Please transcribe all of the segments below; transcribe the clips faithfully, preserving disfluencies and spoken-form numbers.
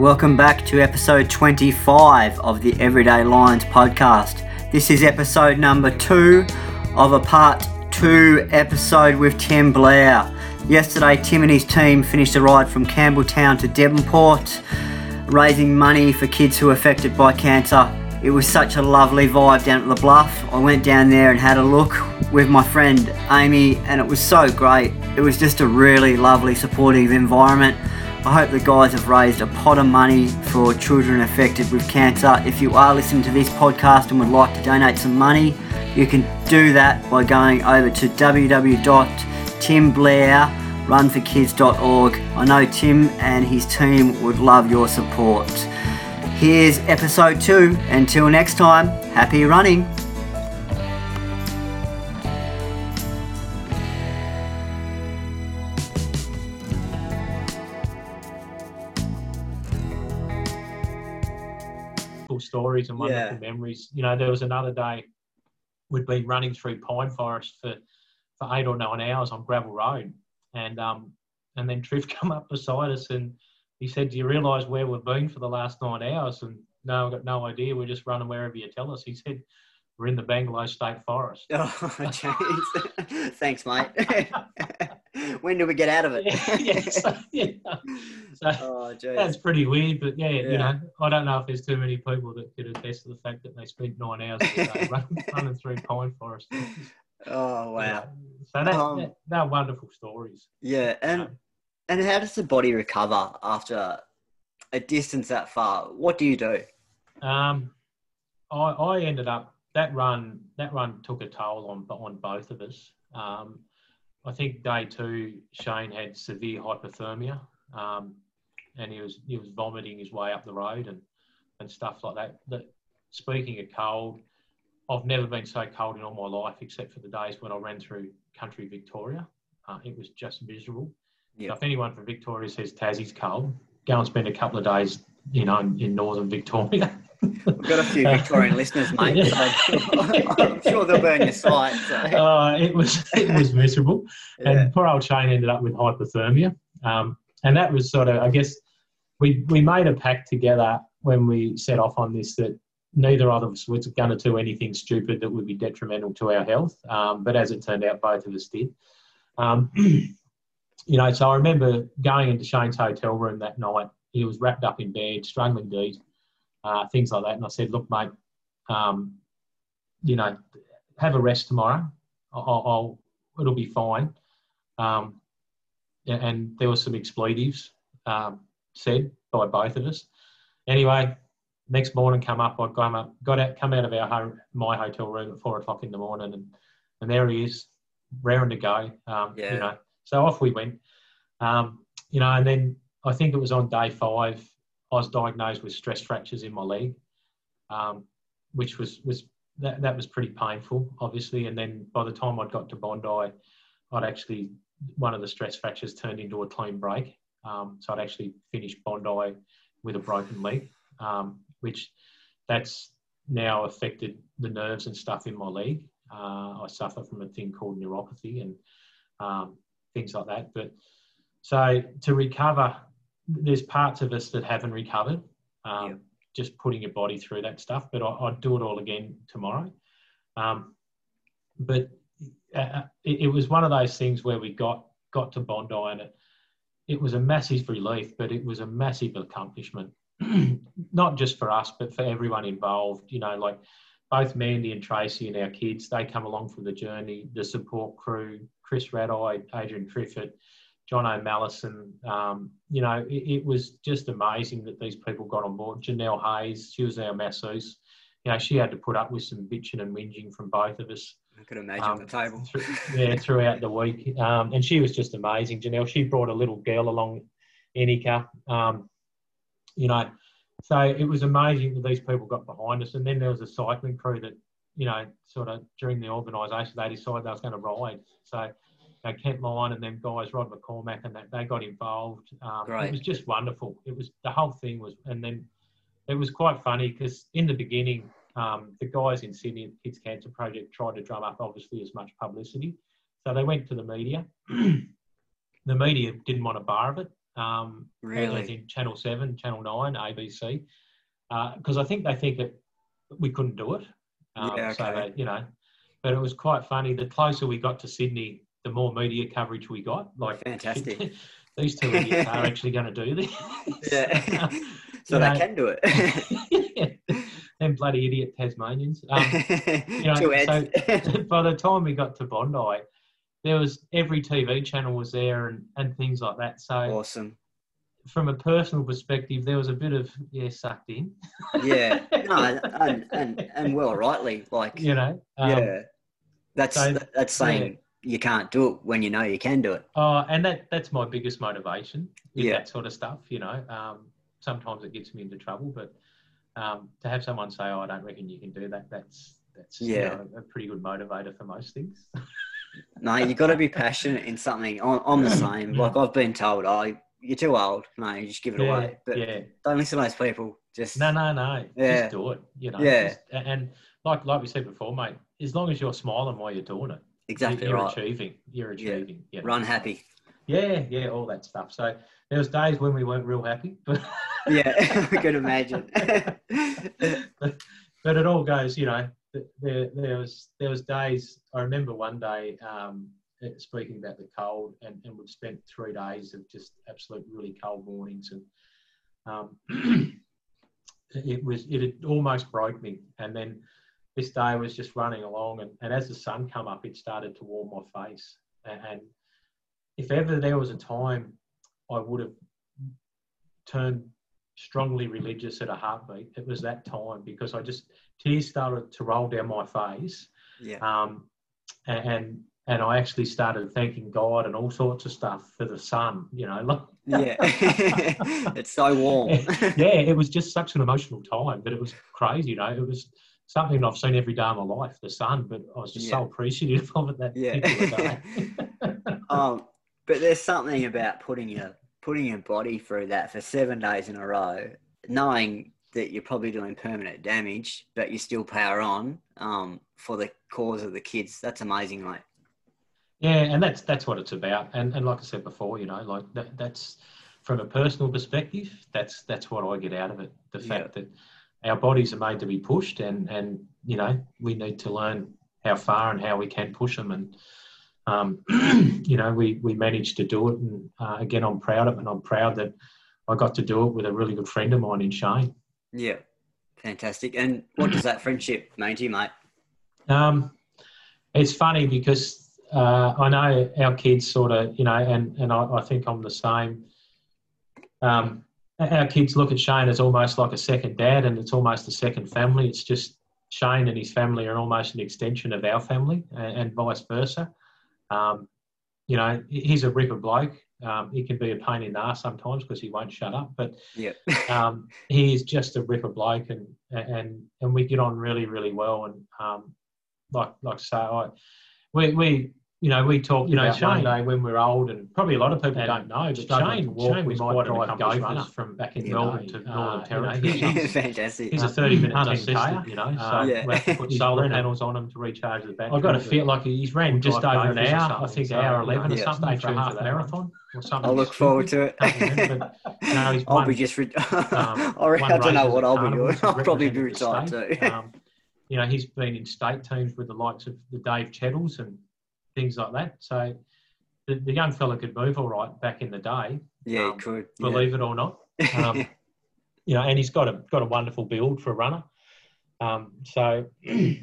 Welcome back to episode twenty-five of the Everyday Lions podcast. This is episode number two of a part two episode with Tim Blair. Yesterday, Tim and his team finished a ride from Campbelltown to Devonport, raising money for kids who are affected by cancer. It was such a lovely vibe down at the Bluff. I went down there and had a look with my friend Amy, and it was so great. It was just a really lovely, supportive environment. I hope the guys have raised a pot of money for children affected with cancer. If you are listening to this podcast and would like to donate some money, you can do that by going over to w w w dot tim blair run for kids dot org. I know Tim and his team would love your support. Here's episode two. Until next time, happy running. Cool stories and wonderful yeah. memories. You know, there was another day we'd been running through pine forest for, for eight or nine hours on gravel road. And um, and then Triff come up beside us and he said, "Do you realise where we've been for the last nine hours?" And no, I've got no idea. We're just running wherever you tell us. He said, "We're in the Bangalow state forest." Oh, jeez. Thanks, mate. When do we get out of it? yeah, yeah, so, yeah. So, oh, geez. That's pretty weird, but yeah, yeah, you know, I don't know if there's too many people that could attest to the fact that they spent nine hours a day running, running through pine forest. Oh, wow. Yeah. So that's, um, that, they're wonderful stories. Yeah, and... You know. And how does the body recover after a distance that far? What do you do? Um, I, I ended up that run. That run took a toll on on both of us. Um, I think day two, Shane had severe hypothermia, um, and he was he was vomiting his way up the road and, and stuff like that. That speaking of cold, I've never been so cold in all my life, except for the days when I ran through country Victoria. Uh, it was just miserable. Yep. So if anyone from Victoria says Tassie's cold, go and spend a couple of days, you know, in, in northern Victoria. We've got a few Victorian uh, listeners, mate. Yeah. So I'm sure they'll burn your sight. So. Uh, it was it was miserable, yeah. And poor old Shane ended up with hypothermia. Um, and that was sort of, I guess, we we made a pact together when we set off on this that neither of us was going to do anything stupid that would be detrimental to our health. Um, but as it turned out, both of us did. Um, You know, so I remember going into Shane's hotel room that night. He was wrapped up in bed, struggling to eat, uh, things like that. And I said, "Look, mate, um, you know, have a rest tomorrow. I'll, I'll it'll be fine." Um, and there were some expletives um, said by both of us. Anyway, next morning, come up, I got up, got out, come out of our home, my hotel room at four o'clock in the morning, and and there he is, raring to go. Um, yeah. You know. So off we went, um, you know, and then I think it was on day five, I was diagnosed with stress fractures in my leg, um, which was, was that, that was pretty painful, obviously. And then by the time I'd got to Bondi, I'd actually, one of the stress fractures turned into a clean break. Um, so I'd actually finished Bondi with a broken leg, um, which that's now affected the nerves and stuff in my leg. Uh, I suffer from a thing called neuropathy and, um, things like that. But so to recover, there's parts of us that haven't recovered, um, yeah. just putting your body through that stuff. But I, I'd do it all again tomorrow. Um, but uh, it, it was one of those things where we got, got to Bondi and it, it was a massive relief, but it was a massive accomplishment, not just for us, but for everyone involved. You know, like both Mandy and Tracy and our kids, they come along for the journey, the support crew, Chris Radeye, Adrian Triffett, John O'Mallison. Um, you know, it, it was just amazing that these people got on board. Janelle Hayes, she was our masseuse. You know, she had to put up with some bitching and whinging from both of us. I could imagine um, the table. Through, yeah, throughout the week. Um, and she was just amazing, Janelle. She brought a little girl along, Enika. Um, you know, so it was amazing that these people got behind us. And then there was a cycling crew that, you know, sort of during the organisation, they decided they was going to ride. So, you know, Kent Lyon and them guys, Rod McCormack and that, they got involved. Um, right. It was just wonderful. It was, the whole thing was, and then it was quite funny because in the beginning, um, the guys in Sydney Kids Cancer Project tried to drum up obviously as much publicity. So they went to the media. The media didn't want a bar of it. um, really? as in Channel seven, Channel nine, A B C, because uh, I think they think that we couldn't do it. Um, yeah, okay. So they, you know, but it was quite funny. The closer we got to Sydney, the more media coverage we got. Like, fantastic. These two idiots are actually going to do this. Yeah. So they know, can do it. Yeah. Them bloody idiot Tasmanians. Um, you know, Two heads. So by the time we got to Bondi, there was every T V channel was there and, and things like that. So awesome. From a personal perspective, there was a bit of yeah sucked in. Yeah, no, and, and and well rightly, like you know. Um, yeah, that's so, that's saying yeah. you can't do it when you know you can do it. Oh, and that that's my biggest motivation. Yeah, that sort of stuff. You know, um, sometimes it gets me into trouble, but um, to have someone say, "Oh, I don't reckon you can do that," that's that's yeah. you know, a pretty good motivator for most things. No, you got to be passionate in something. I'm, I'm the same. Like I've been told, I. Oh, you're too old. No, you just give it yeah, away. But yeah. don't listen to those people. Just no, no, no. Yeah. Just do it. You know. Yeah. Just, and like like we said before, mate. As long as you're smiling while you're doing it, exactly. You're right. achieving. You're achieving. Yeah. Yeah. Run happy. Yeah, yeah, all that stuff. So there was days when we weren't real happy, but yeah, we could imagine. but, but it all goes. You know, there there was there was days. I remember one day. Um, speaking about the cold and, and we've spent three days of just absolute really cold mornings and um, it was it had almost broke me, and then this day was just running along and, and as the sun come up it started to warm my face, and, and if ever there was a time I would have turned strongly religious at a heartbeat, it was that time, because I just tears started to roll down my face. Yeah. um, and, and And I actually started thanking God and all sorts of stuff for the sun, you know. Yeah, it's so warm. Yeah, it was just such an emotional time, but it was crazy, you know. It was something I've seen every day of my life, the sun, but I was just yeah. so appreciative of it that yeah. particular day. um, but there's something about putting your, putting your body through that for seven days in a row, knowing that you're probably doing permanent damage, but you still power on um, for the cause of the kids. That's amazing, mate. Yeah, and that's that's what it's about. And and like I said before, you know, like that, that's from a personal perspective, that's that's what I get out of it. The fact yeah. that our bodies are made to be pushed, and, and you know, we need to learn how far and how we can push them. And, um, you know, we, we managed to do it. And, uh, again, I'm proud of it. And I'm proud that I got to do it with a really good friend of mine in Shane. Yeah, fantastic. And what does that friendship mean to you, mate? Um, it's funny because... Uh, I know our kids sort of, you know, and, and I, I think I'm the same. Um, our kids look at Shane as almost like a second dad, and it's almost a second family. It's just Shane and his family are almost an extension of our family, and, and vice versa. Um, you know, he's a ripper bloke. Um, he can be a pain in the ass sometimes because he won't shut up, but yeah. um, he is just a ripper bloke, and, and, and we get on really, really well. And um, like, like I say, I, we, we, You know, we talked you know, about Shane, one day when we're old, and probably a lot of people don't know, but Shane, Shane was quite an accomplished runner from back in Melbourne to Northern Territory. Fantastic. He's a thirty-minute assistant, you know, so we have to put solar panels on him to recharge the battery. I've got to feel like he's ran just over an hour, I think hour eleven or something for a half marathon or something. I'll look forward to it. I'll be just... I don't know what I'll be doing. I'll probably be retired too. You know, he's been in state teams with the likes of the Dave Chettles and things like that. So the, the young fella could move all right back in the day. Yeah, um, he could. Yeah. Believe it or not. Um, you know, and he's got a got a wonderful build for a runner. Um, so, yeah,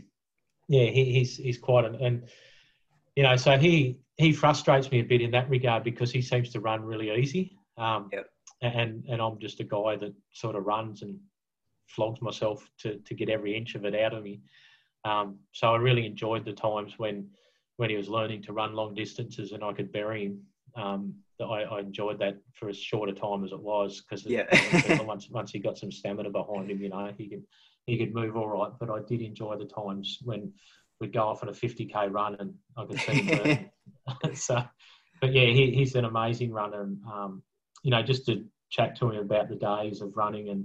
he, he's he's quite an... And, you know, so he, he frustrates me a bit in that regard because he seems to run really easy. Um, yep. And, and I'm just a guy that sort of runs and flogs myself to, to get every inch of it out of me. Um, so I really enjoyed the times when... when he was learning to run long distances and I could bury him. Um, I, I enjoyed that for as short a time as it was, because yeah. once once he got some stamina behind him, you know, he could he could move all right. But I did enjoy the times when we'd go off on a fifty K run and I could see him burn. So, but yeah, he, he's an amazing runner. And, um, you know, just to chat to him about the days of running, and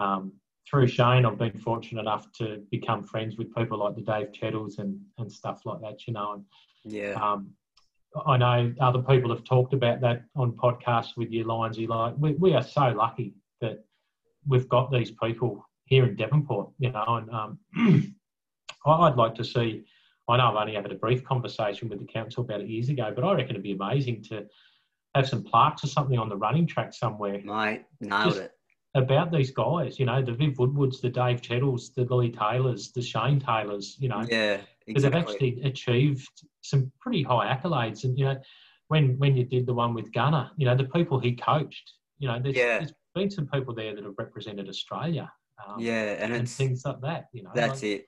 um, through Shane, I've been fortunate enough to become friends with people like the Dave Chettles and, and stuff like that, you know. And, yeah. Um, I know other people have talked about that on podcasts with you, Lionsy. Like we, we are so lucky that we've got these people here in Devonport, you know. And um, I'd like to see. I know I've only had a brief conversation with the council about it years ago, but I reckon it'd be amazing to have some plaques or something on the running track somewhere. Mate, nailed it. About these guys, you know, the Viv Woodwards, the Dave Chettles, the Lily Taylors, the Shane Taylors, you know. Yeah, exactly. Because they've actually achieved some pretty high accolades. And, you know, when when you did the one with Gunner, you know, the people he coached, you know, there's, yeah. there's been some people there that have represented Australia. Um, yeah, and, and it's, things like that, you know. That's like, it.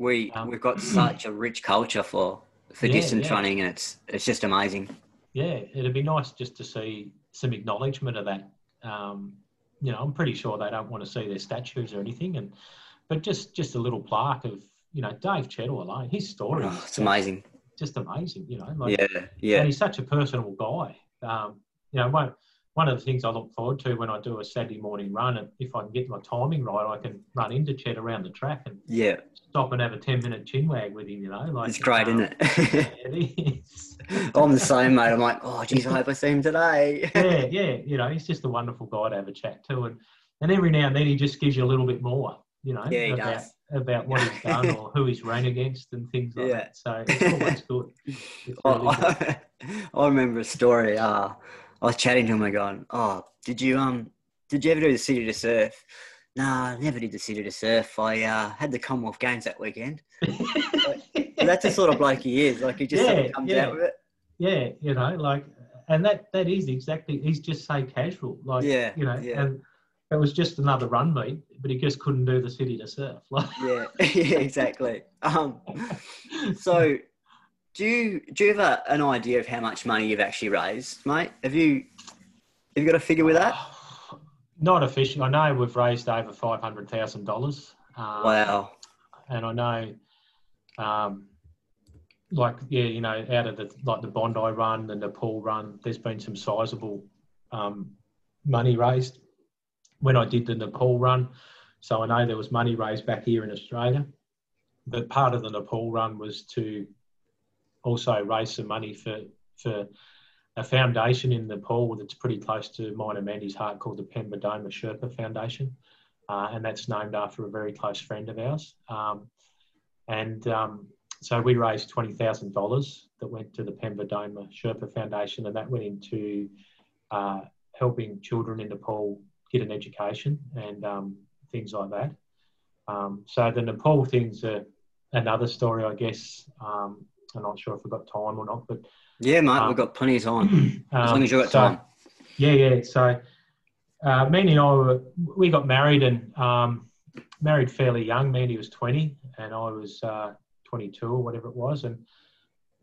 We um, we've got such a rich culture for for yeah, distance yeah. running, and it's it's just amazing. Yeah, it'd be nice just to see some acknowledgement of that. Um, you know, I'm pretty sure they don't want to see their statues or anything, and but just just a little plaque of, you know, Dave Chettle alone, his story. Oh, it's amazing. Just amazing, you know. Like, yeah, yeah. And he's such a personable guy. Um, you know, one one of the things I look forward to when I do a Saturday morning run, and if I can get my timing right, I can run into Chet around the track and yeah. stop and have a ten minute chin wag with him, you know. Like, it's great, um, isn't it? Yeah, it is. I'm the same, mate. I'm like, oh, geez, I hope I see him today. yeah, yeah. You know, he's just a wonderful guy to have a chat to. And, and every now and then he just gives you a little bit more, you know, yeah, about, about what he's done or who he's ran against and things like yeah. that. So it's always good. It's really I, good. I, I remember a story. Uh, I was chatting to him and going, oh, did you um, did you ever do the City to Surf? No, I never did the City to Surf. I uh, had the Commonwealth Games that weekend. But, but that's the sort of bloke he is. Like, he just yeah, sort of comes yeah. out with it. Yeah, you know, like, and that, that is exactly, he's just so casual. Like, yeah, you know, yeah. and it was just another run meet, but he just couldn't do the City to Surf. Like, yeah, yeah, exactly. Um, so... Do you do you have a, an idea of how much money you've actually raised, mate? Have you have you got a figure with that? Not officially. I know we've raised over five hundred thousand dollars. Um, wow! And I know, um, like yeah, you know, out of the like the Bondi run, the Nepal run, there's been some sizable um, money raised. When I did the Nepal run, so I know there was money raised back here in Australia, but part of the Nepal run was to also raise some money for, for a foundation in Nepal that's pretty close to mine and Mandy's heart called the Pemba Doma Sherpa Foundation. Uh, and that's named after a very close friend of ours. Um, and um, so we raised twenty thousand dollars that went to the Pemba Doma Sherpa Foundation, and that went into uh, helping children in Nepal get an education and um, things like that. Um, so the Nepal thing's a, another story, I guess. Um, I'm not sure if we've got time or not, but yeah, mate, um, we've got plenty of time as um, long as you've got so, time. Yeah, yeah. So, uh, Mandy and I were, we got married and um, married fairly young. Mandy was twenty and I was uh, twenty-two or whatever it was, and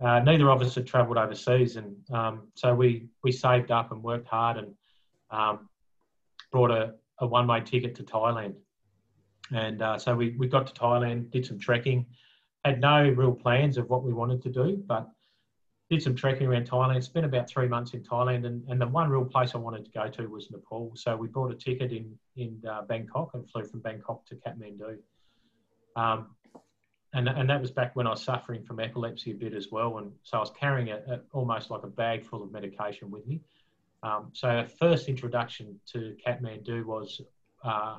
uh, neither of us had travelled overseas, and um, so we we saved up and worked hard and um, brought a, a one-way ticket to Thailand, and uh, so we we got to Thailand, did some trekking. Had no real plans of what we wanted to do, but did some trekking around Thailand, spent about three months in Thailand, and, and the one real place I wanted to go to was Nepal. So we bought a ticket in, in uh, Bangkok and flew from Bangkok to Kathmandu. Um, and, and that was back when I was suffering from epilepsy a bit as well, and so I was carrying a, a, almost like a bag full of medication with me. Um, so our first introduction to Kathmandu was uh,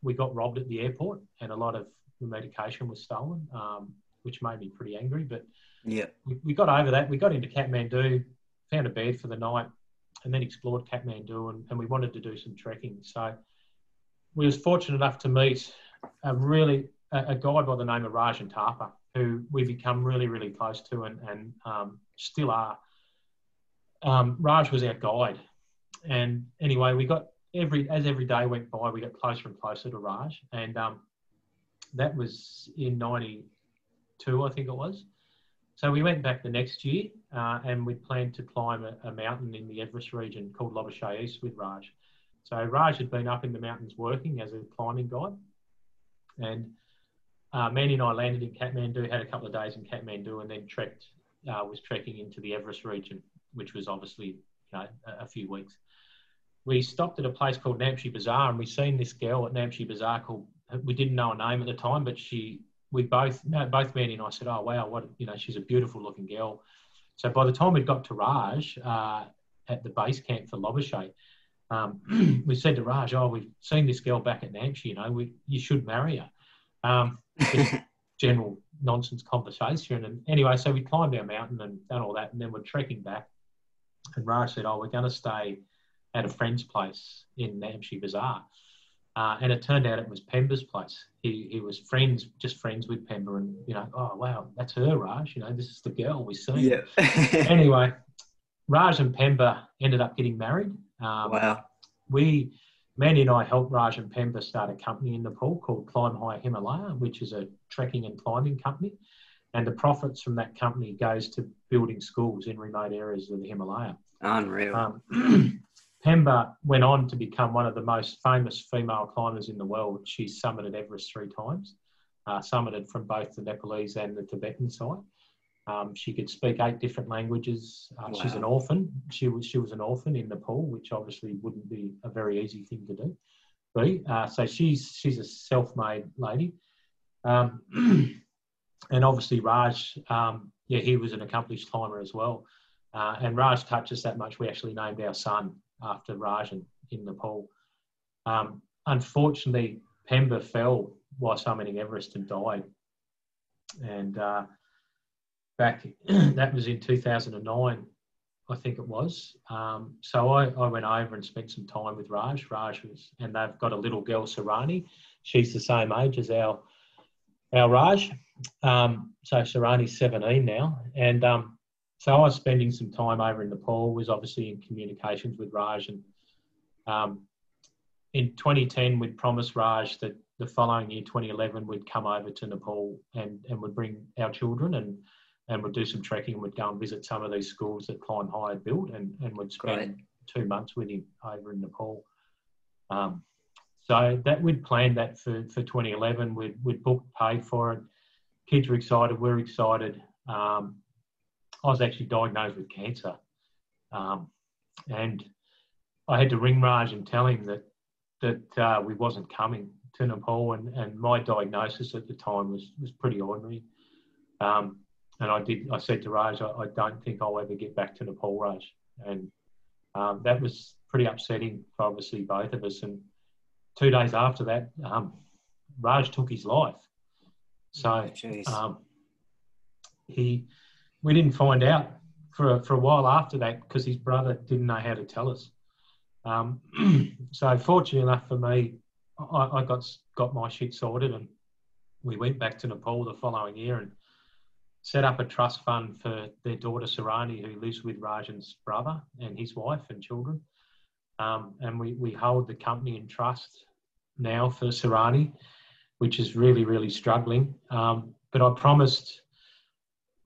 we got robbed at the airport and a lot of the medication was stolen, um, which made me pretty angry. But yeah, we, we got over that. We got into Kathmandu, found a bed for the night, and then explored Kathmandu, and, and we wanted to do some trekking. So we was fortunate enough to meet a really a, a guy by the name of Raj and Tarpa, who we become really, really close to and, and um, still are. Um, Raj was our guide. And anyway, we got every as every day went by, we got closer and closer to Raj. And um, that was in ninety-two, I think it was. So we went back the next year uh, and we planned to climb a, a mountain in the Everest region called Lobuche East with Raj. So Raj had been up in the mountains working as a climbing guide. And uh, Mandy and I landed in Kathmandu, had a couple of days in Kathmandu, and then trekked, uh, was trekking into the Everest region, which was obviously, you know, a, a few weeks. We stopped at a place called Namche Bazaar, and we seen this girl at Namche Bazaar called, we didn't know her name at the time, but she, we both, no, both Mandy and I said, oh, wow, what, you know, she's a beautiful looking girl. So by the time we got to Raj uh, at the base camp for Lobuche, um, we said to Raj, oh, we've seen this girl back at Namche, you know, we, you should marry her. Um, general nonsense conversation. And anyway, so we climbed our mountain and done all that, and then we're trekking back. And Raj said, oh, we're going to stay at a friend's place in Namche Bazaar. Uh, and it turned out it was Pemba's place. He he was friends, just friends with Pemba, and, you know, oh, wow, that's her, Raj. You know, this is the girl we see. Yeah. Anyway, Raj and Pemba ended up getting married. Um, wow. We, Mandy and I helped Raj and Pemba start a company in Nepal called Climb High Himalaya, which is a trekking and climbing company. And the profits from that company goes to building schools in remote areas of the Himalaya. Unreal. Um, Pemba went on to become one of the most famous female climbers in the world. She summited Everest three times, uh, summited from both the Nepalese and the Tibetan side. Um, she could speak eight different languages. Uh, wow. She's an orphan. She was she was an orphan in Nepal, which obviously wouldn't be a very easy thing to do. But, uh, so she's she's a self-made lady. Um, and obviously Raj, um, yeah, he was an accomplished climber as well. Uh, and Raj touched us that much, we actually named our son after Raj in, in Nepal. Um, unfortunately, Pemba fell while summiting Everest and died. And uh, back, that was in two thousand nine, I think it was. Um, so I, I went over and spent some time with Raj. Raj was, and they've got a little girl, Sarani. She's the same age as our, our Raj. Um, so Sarani's seventeen now. And um, so I was spending some time over in Nepal, was obviously in communications with Raj. And um, in twenty ten, we'd promised Raj that the following year, twenty eleven, we'd come over to Nepal and, and would bring our children and, and would do some trekking and would go and visit some of these schools that Climb High had built and, and would spend Great. two months with him over in Nepal. Um, so that we'd planned that for, for twenty eleven. We'd, we'd booked, paid for it. Kids were excited. We're excited. Um, I was actually diagnosed with cancer, um, and I had to ring Raj and tell him that that uh, we wasn't coming to Nepal, and, and my diagnosis at the time was, was pretty ordinary. Um, and I did. I said to Raj, I, I don't think I'll ever get back to Nepal, Raj, and um, that was pretty upsetting for obviously both of us. And two days after that, um, Raj took his life. So oh, um, he. We didn't find out for, for a while after that because his brother didn't know how to tell us. Um, so fortunate enough for me, I, I got got my shit sorted, and we went back to Nepal the following year and set up a trust fund for their daughter Sarani, who lives with Rajan's brother and his wife and children. Um, and we, we hold the company in trust now for Sarani, which is really, really struggling. Um, but I promised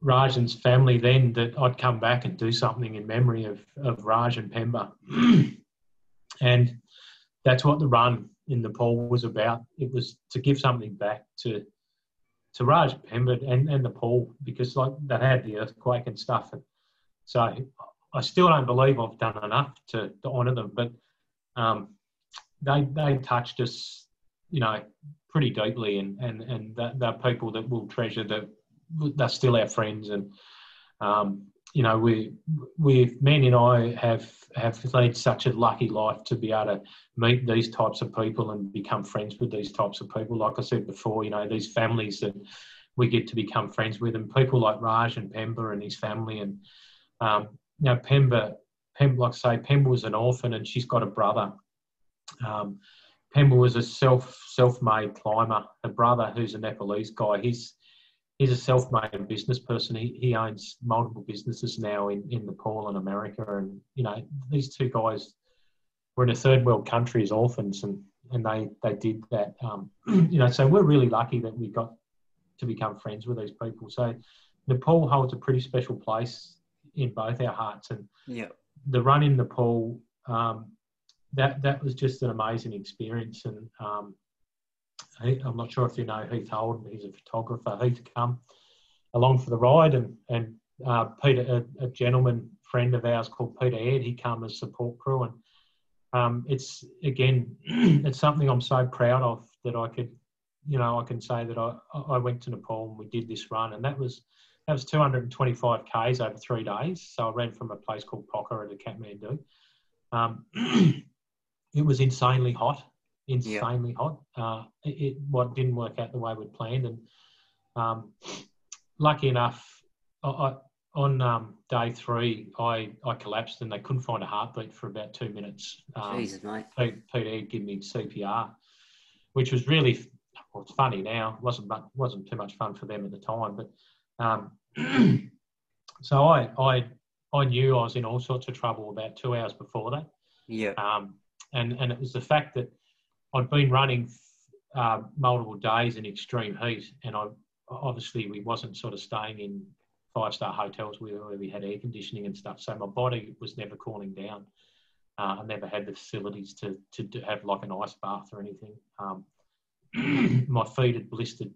Rajan's family then that I'd come back and do something in memory of, of Raj and Pemba. And that's what the run in Nepal was about. It was to give something back to to Raj, Pemba and, and Nepal, because like they had the earthquake and stuff. And so I still don't believe I've done enough to, to honour them, but um, they they touched us, you know, pretty deeply, and, and, and they're people that will treasure the they're still our friends. And um, you know, we, we, Mandy and I have have led such a lucky life to be able to meet these types of people and become friends with these types of people. Like I said before, you know, these families that we get to become friends with, and people like Raj and Pemba and his family. And um, you know, Pemba, Pemba, like I say, Pemba was an orphan, and she's got a brother. Um, Pemba was a self self-made climber. Her brother, who's a Nepalese guy, he's He's a self-made business person. He, he owns multiple businesses now in, in Nepal and America. And, you know, these two guys were in a third world country as orphans, and, and they, they did that. Um, you know, so we're really lucky that we got to become friends with these people. So Nepal holds a pretty special place in both our hearts. And yep. The run in Nepal, um, that, that was just an amazing experience. And, um, I'm not sure if you know Heath Holden, he's a photographer. Heath come along for the ride, and, and uh, Peter, a, a gentleman friend of ours called Peter Ed, he come as support crew. And um, it's, again, it's something I'm so proud of that I could, you know, I can say that I, I went to Nepal and we did this run, and that was That was two hundred twenty-five kays over three days. So I ran from a place called Pokhara to Kathmandu. Um, it was insanely hot, insanely yeah. hot. Uh, it, it what didn't work out the way we'd planned. And um, lucky enough, I, I, on um, day three, I, I collapsed and they couldn't find a heartbeat for about two minutes. Um, Jesus, mate. Peter Ed gave me C P R, which was really, well, it's funny now. It wasn't, wasn't too much fun for them at the time, but... Um, so I, I, I knew I was in all sorts of trouble about two hours before that. Yeah. Um, and, and it was the fact that I'd been running, uh, multiple days in extreme heat, and I, obviously we wasn't sort of staying in five-star hotels where we had air conditioning and stuff. So my body was never cooling down. Uh, I never had the facilities to, to, to have like an ice bath or anything. Um, my feet had blistered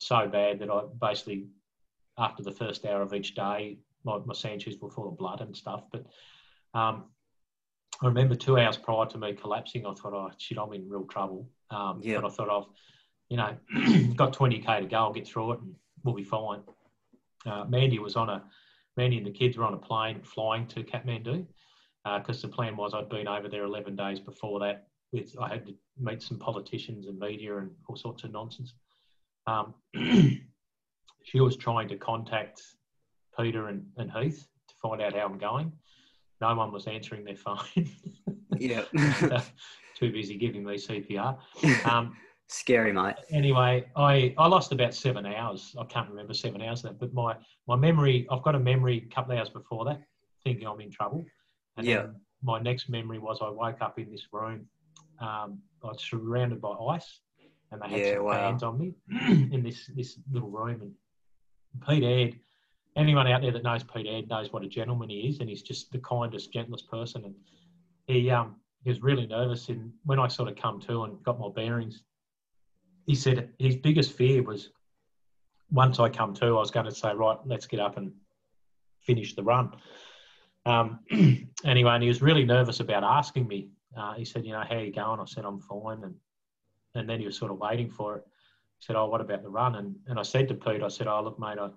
so bad that I basically, after the first hour of each day, my, my sand shoes were full of blood and stuff. But um, I remember two hours prior to me collapsing, I thought, oh, shit, I'm in real trouble. Um, yeah. But I thought, I've, you know, got twenty K to go, I'll get through it and we'll be fine. Uh, Mandy was on a, Mandy and the kids were on a plane flying to Kathmandu because uh, the plan was I'd been over there eleven days before that. With, I had to meet some politicians and media and all sorts of nonsense. Um She was trying to contact Peter and, and Heath to find out how I'm going. No one was answering their phone. Yeah. uh, too busy giving me C P R. Um, Scary, mate. Anyway, I, I lost about seven hours. I can't remember seven hours of that, but my, my memory, I've got a memory a couple of hours before that, thinking I'm in trouble. And yeah. then my next memory was I woke up in this room. Um, I was surrounded by ice and they had yeah, some wow. bands on me in this, this little room. And Peter Ed, anyone out there that knows Peter Ed knows what a gentleman he is, and he's just the kindest, gentlest person. And he um, he was really nervous, and when I sort of come to and got my bearings, he said his biggest fear was once I come to, I was going to say, right, let's get up and finish the run. Um, anyway, and he was really nervous about asking me. Uh, he said, you know, how are you going? I said, I'm fine. And, and then he was sort of waiting for it. He said, oh, what about the run? And and I said to Pete, I said, oh, look, mate, I,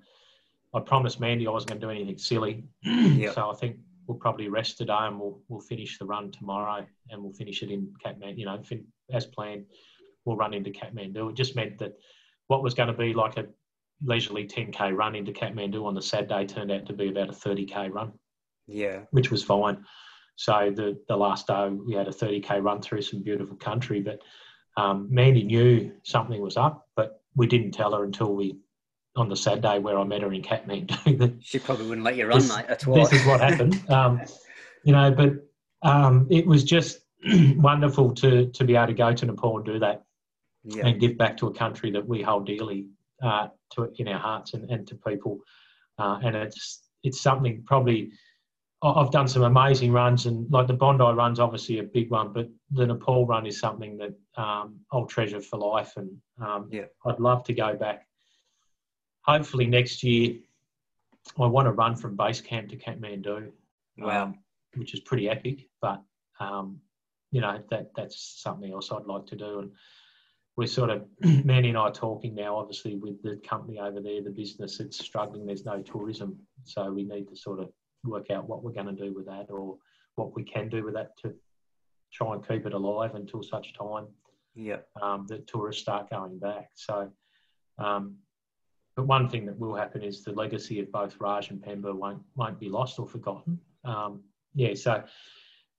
I promised Mandy I wasn't going to do anything silly. Yep. So I think we'll probably rest today and we'll we'll finish the run tomorrow and we'll finish it in Kathmandu, you know, fin- as planned, we'll run into Kathmandu. It just meant that what was going to be like a leisurely ten K run into Kathmandu on the Saturday turned out to be about a thirty K run. Yeah. Which was fine. So the, the last day we had a thirty K run through some beautiful country, but... Um, Mandy knew something was up, but we didn't tell her until we, on the Saturday where I met her in Kathmandu. That she probably wouldn't let you run, this, mate. That's why. This is what happened. Um, you know, but um, it was just wonderful to to be able to go to Nepal and do that yeah. and give back to a country that we hold dearly uh, to in our hearts and, and to people. Uh, and it's it's something probably... I've done some amazing runs, and like the Bondi run's obviously a big one, but the Nepal run is something that um, I'll treasure for life, and um, yeah. I'd love to go back. Hopefully next year I want to run from base camp to Kathmandu, wow. um, which is pretty epic, but, um, you know, that that's something else I'd like to do. And we're sort of, Mandy and I are talking now, obviously, with the company over there, the business, it's struggling, there's no tourism, so we need to sort of work out what we're going to do with that or what we can do with that to try and keep it alive until such time yeah. um, that tourists start going back. So, um, but one thing that will happen is the legacy of both Raj and Pemba won't won't be lost or forgotten. Um, yeah, so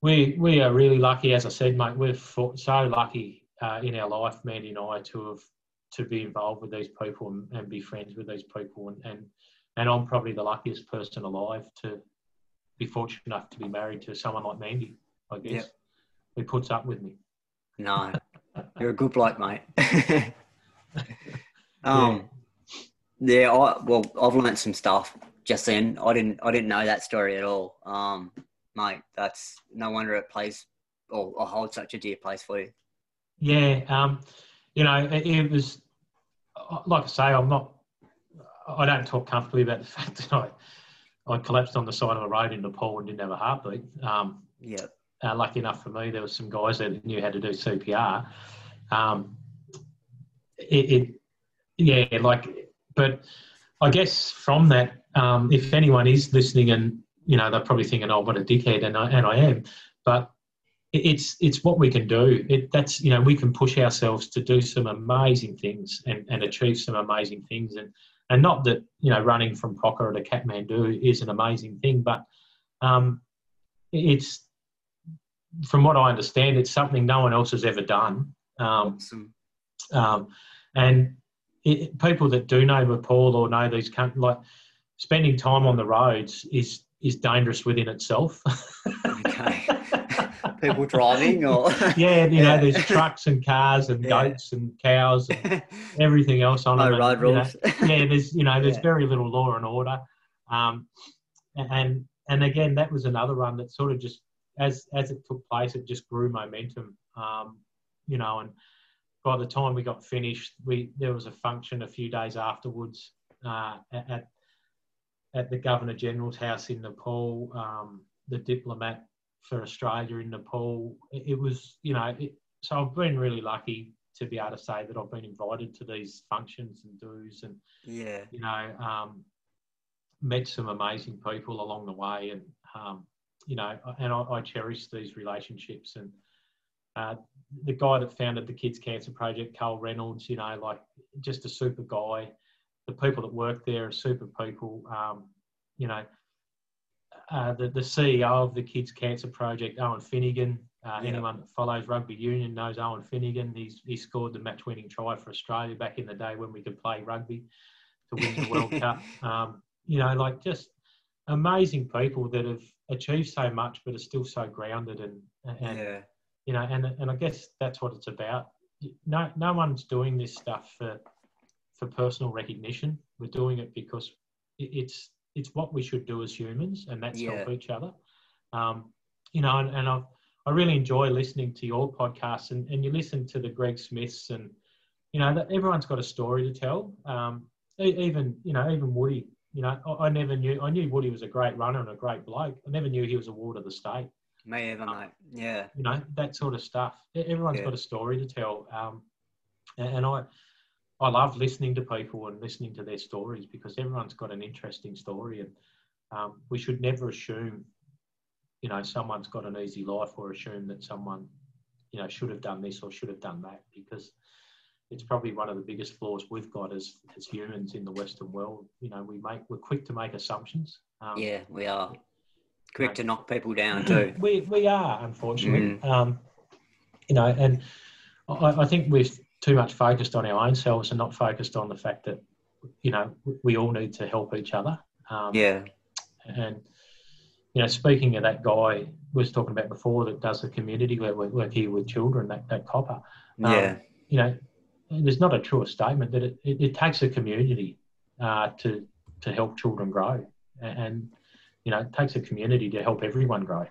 we we are really lucky, as I said, mate, we're so lucky uh, in our life, Mandy and I, to have to be involved with these people and, and be friends with these people and, and And I'm probably the luckiest person alive to be fortunate enough to be married to someone like Mandy, I guess, yep. who puts up with me. No, you're a good bloke, mate. um, yeah. yeah, I well, I've learnt some stuff just then. I didn't, I didn't know that story at all, um, mate. That's no wonder it plays or, or holds such a dear place for you. Yeah, um, you know, it, it was like I say, I'm not. I don't talk comfortably about the fact that I, I collapsed on the side of a road in Nepal and didn't have a heartbeat. Um, yeah. Uh, lucky enough for me, there were some guys that knew how to do C P R. Um, it, it, yeah, like, but I guess from that, um, if anyone is listening and, you know, they're probably thinking, oh, what a dickhead, and I, and I am. But it's it's what we can do. It, that's, you know, we can push ourselves to do some amazing things and, and achieve some amazing things. And, and not that, you know, running from Pokhara to Kathmandu is an amazing thing, but um, it's, from what I understand, it's something no one else has ever done. Um, awesome. Um, and it, people that do know Nepal or know these countries, like, spending time on the roads is is dangerous within itself. Okay. People driving, or yeah, you know, yeah. there's trucks and cars and yeah. goats and cows and everything else on oh, it. Road rules. Know, yeah, there's you know there's yeah. very little law and order, um, and and again, that was another one that sort of just as as it took place, it just grew momentum, um, you know, and by the time we got finished, we there was a function a few days afterwards uh, at at the Governor General's house in Nepal, um, the diplomat for Australia in Nepal. It was, you know, it, so I've been really lucky to be able to say that I've been invited to these functions and do's and, yeah, you know, um, met some amazing people along the way, and, um, you know, and I, I cherish these relationships. And uh, the guy that founded the Kids Cancer Project, Cole Reynolds, you know, like, just a super guy. The people that work there are super people, um, you know, Uh, the, the C E O of the Kids Cancer Project, Owen Finnegan. Uh, yeah. Anyone that follows rugby union knows Owen Finnegan. He's, he scored the match-winning try for Australia back in the day when we could play rugby to win the World Cup. Um, you know, like, just amazing people that have achieved so much but are still so grounded. And, and yeah. you know, and and I guess that's what it's about. No, no one's doing this stuff for for personal recognition. We're doing it because it, it's... it's what we should do as humans, and that's yeah. help each other. Um, you know, and, and I I really enjoy listening to your podcasts, and, and you listen to the Greg Smiths, and, you know, everyone's got a story to tell. Um, even, you know, even Woody, you know, I, I never knew, I knew Woody was a great runner and a great bloke. I never knew he was a ward of the state. May ever, um, mate. Yeah. You know, that sort of stuff. Everyone's yeah. got a story to tell. Um, and, and I, I love listening to people and listening to their stories, because everyone's got an interesting story, and um, we should never assume, you know, someone's got an easy life, or assume that someone, you know, should have done this or should have done that, because it's probably one of the biggest flaws we've got as, as humans in the Western world. You know, we make, we're quick to make assumptions. Um, yeah, we are. Quick, you know, to knock people down too. We we are, unfortunately. Mm. Um, you know, and I, I think we've, too much focused on our own selves and not focused on the fact that, you know, we all need to help each other. Um, yeah. And, you know, speaking of that guy we was talking about before that does the community work, work here with children, that, that copper. Um, yeah. You know, there's not a truer statement that it, it, it takes a community uh, to to help children grow. And, you know, it takes a community to help everyone grow.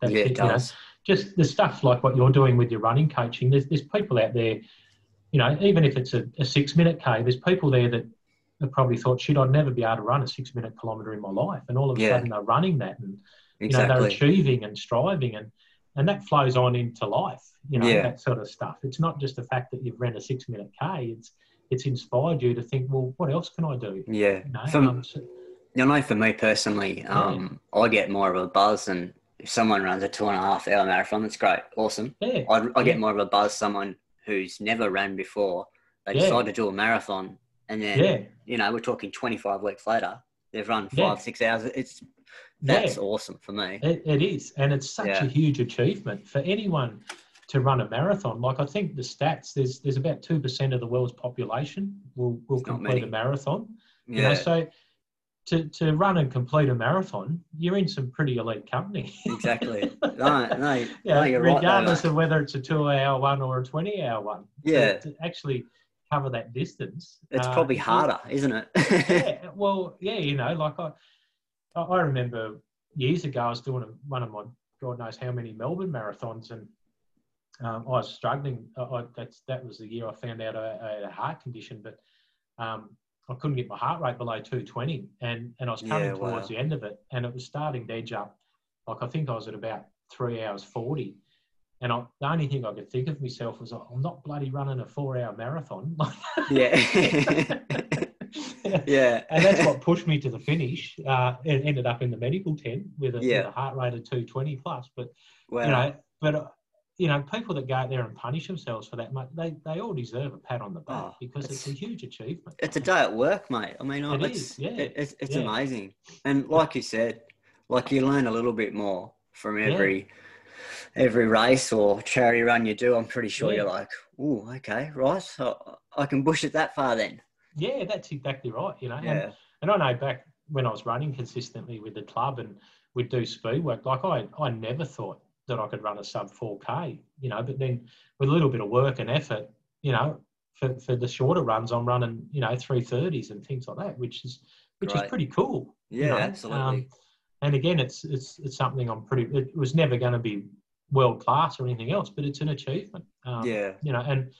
That's yeah, it, it does. You know, just the stuff like what you're doing with your running coaching, there's there's people out there. You know, even if it's a, a six-minute K, there's people there that have probably thought, shit, I'd never be able to run a six-minute kilometre in my life. And all of a yeah. sudden they're running that, and, you exactly. know, they're achieving and striving, and, and that flows on into life, you know, yeah. that sort of stuff. It's not just the fact that you've ran a six-minute K. It's it's inspired you to think, well, what else can I do? Yeah. You know, for, um, so, you know, for me personally, um, yeah. I get more of a buzz, and if someone runs a two-and-a-half-hour marathon, that's great, awesome. Yeah. I, I get yeah. more of a buzz someone who's never ran before, they yeah. decide to do a marathon, and then, yeah. you know, we're talking twenty-five weeks later, they've run five, yeah. six hours. It's That's yeah. awesome for me. It, it is, and it's such yeah. a huge achievement for anyone to run a marathon. Like, I think the stats, there's there's about two percent of the world's population will, will complete a marathon. Yeah. You know, so to, to run and complete a marathon, you're in some pretty elite company. Exactly. No, no, yeah, no, you're regardless right there, of whether it's a two-hour one or a twenty-hour one. Yeah. To, to actually cover that distance. It's uh, probably harder, yeah, isn't it? yeah. Well, yeah, you know, like I I remember years ago I was doing one of my God knows how many Melbourne marathons, and um, I was struggling. I, I, that's, that was the year I found out I, I had a heart condition, but um, I couldn't get my heart rate below two twenty, and, and I was coming yeah, wow. towards the end of it, and it was starting to edge up. Like, I think I was at about three hours forty, and I, the only thing I could think of myself was, I'm not bloody running a four-hour marathon. yeah. Yeah. And that's what pushed me to the finish. Uh, and ended up in the medical tent with a, yeah. with a heart rate of two twenty plus. But, wow. you know, but, uh, you know, people that go out there and punish themselves for that, mate, they, they all deserve a pat on the back oh, because it's, it's a huge achievement. It's a day at work, mate. I mean, it it's, is, yeah. it, it's, it's yeah. amazing. And like you said, like you learn a little bit more from every... Yeah. every race or charity run you do. I'm pretty sure yeah. you're like, ooh, okay, right, so I can bush it that far then. Yeah, that's exactly right, you know. Yeah. And, and I know back when I was running consistently with the club and we'd do speed work, like I, I never thought that I could run a sub four K, you know, but then with a little bit of work and effort, you know, for, for the shorter runs, I'm running, you know, three thirties and things like that, which is which Great. is pretty cool. Yeah, you know? Absolutely. Um, and again, it's, it's, it's something I'm pretty, it was never going to be world class or anything else, but it's an achievement. Um, yeah, you know, and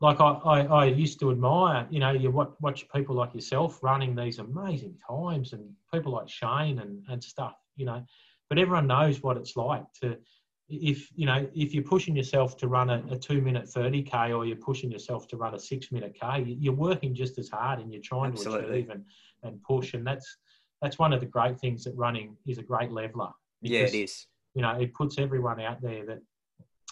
like I, I, I used to admire, you know, you watch, watch people like yourself running these amazing times, and people like Shane and, and stuff, you know. But everyone knows what it's like to, if you know, if you're pushing yourself to run a, a two minute thirty k, or you're pushing yourself to run a six minute k, you're working just as hard and you're trying Absolutely. to achieve and, and push, and that's that's one of the great things that running is a great leveler. Yeah, it is. You know, it puts everyone out there that,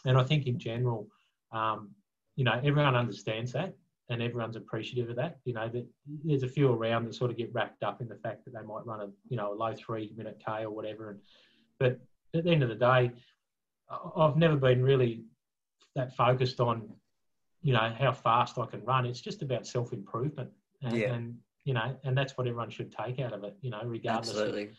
and I think in general, um, you know, everyone understands that and everyone's appreciative of that. You know, that there's a few around that sort of get wrapped up in the fact that they might run a, you know, a low three minute K or whatever. And, but at the end of the day, I've never been really that focused on, you know, how fast I can run. It's just about self-improvement. And, yeah. and you know, and that's what everyone should take out of it, you know, regardless Absolutely. of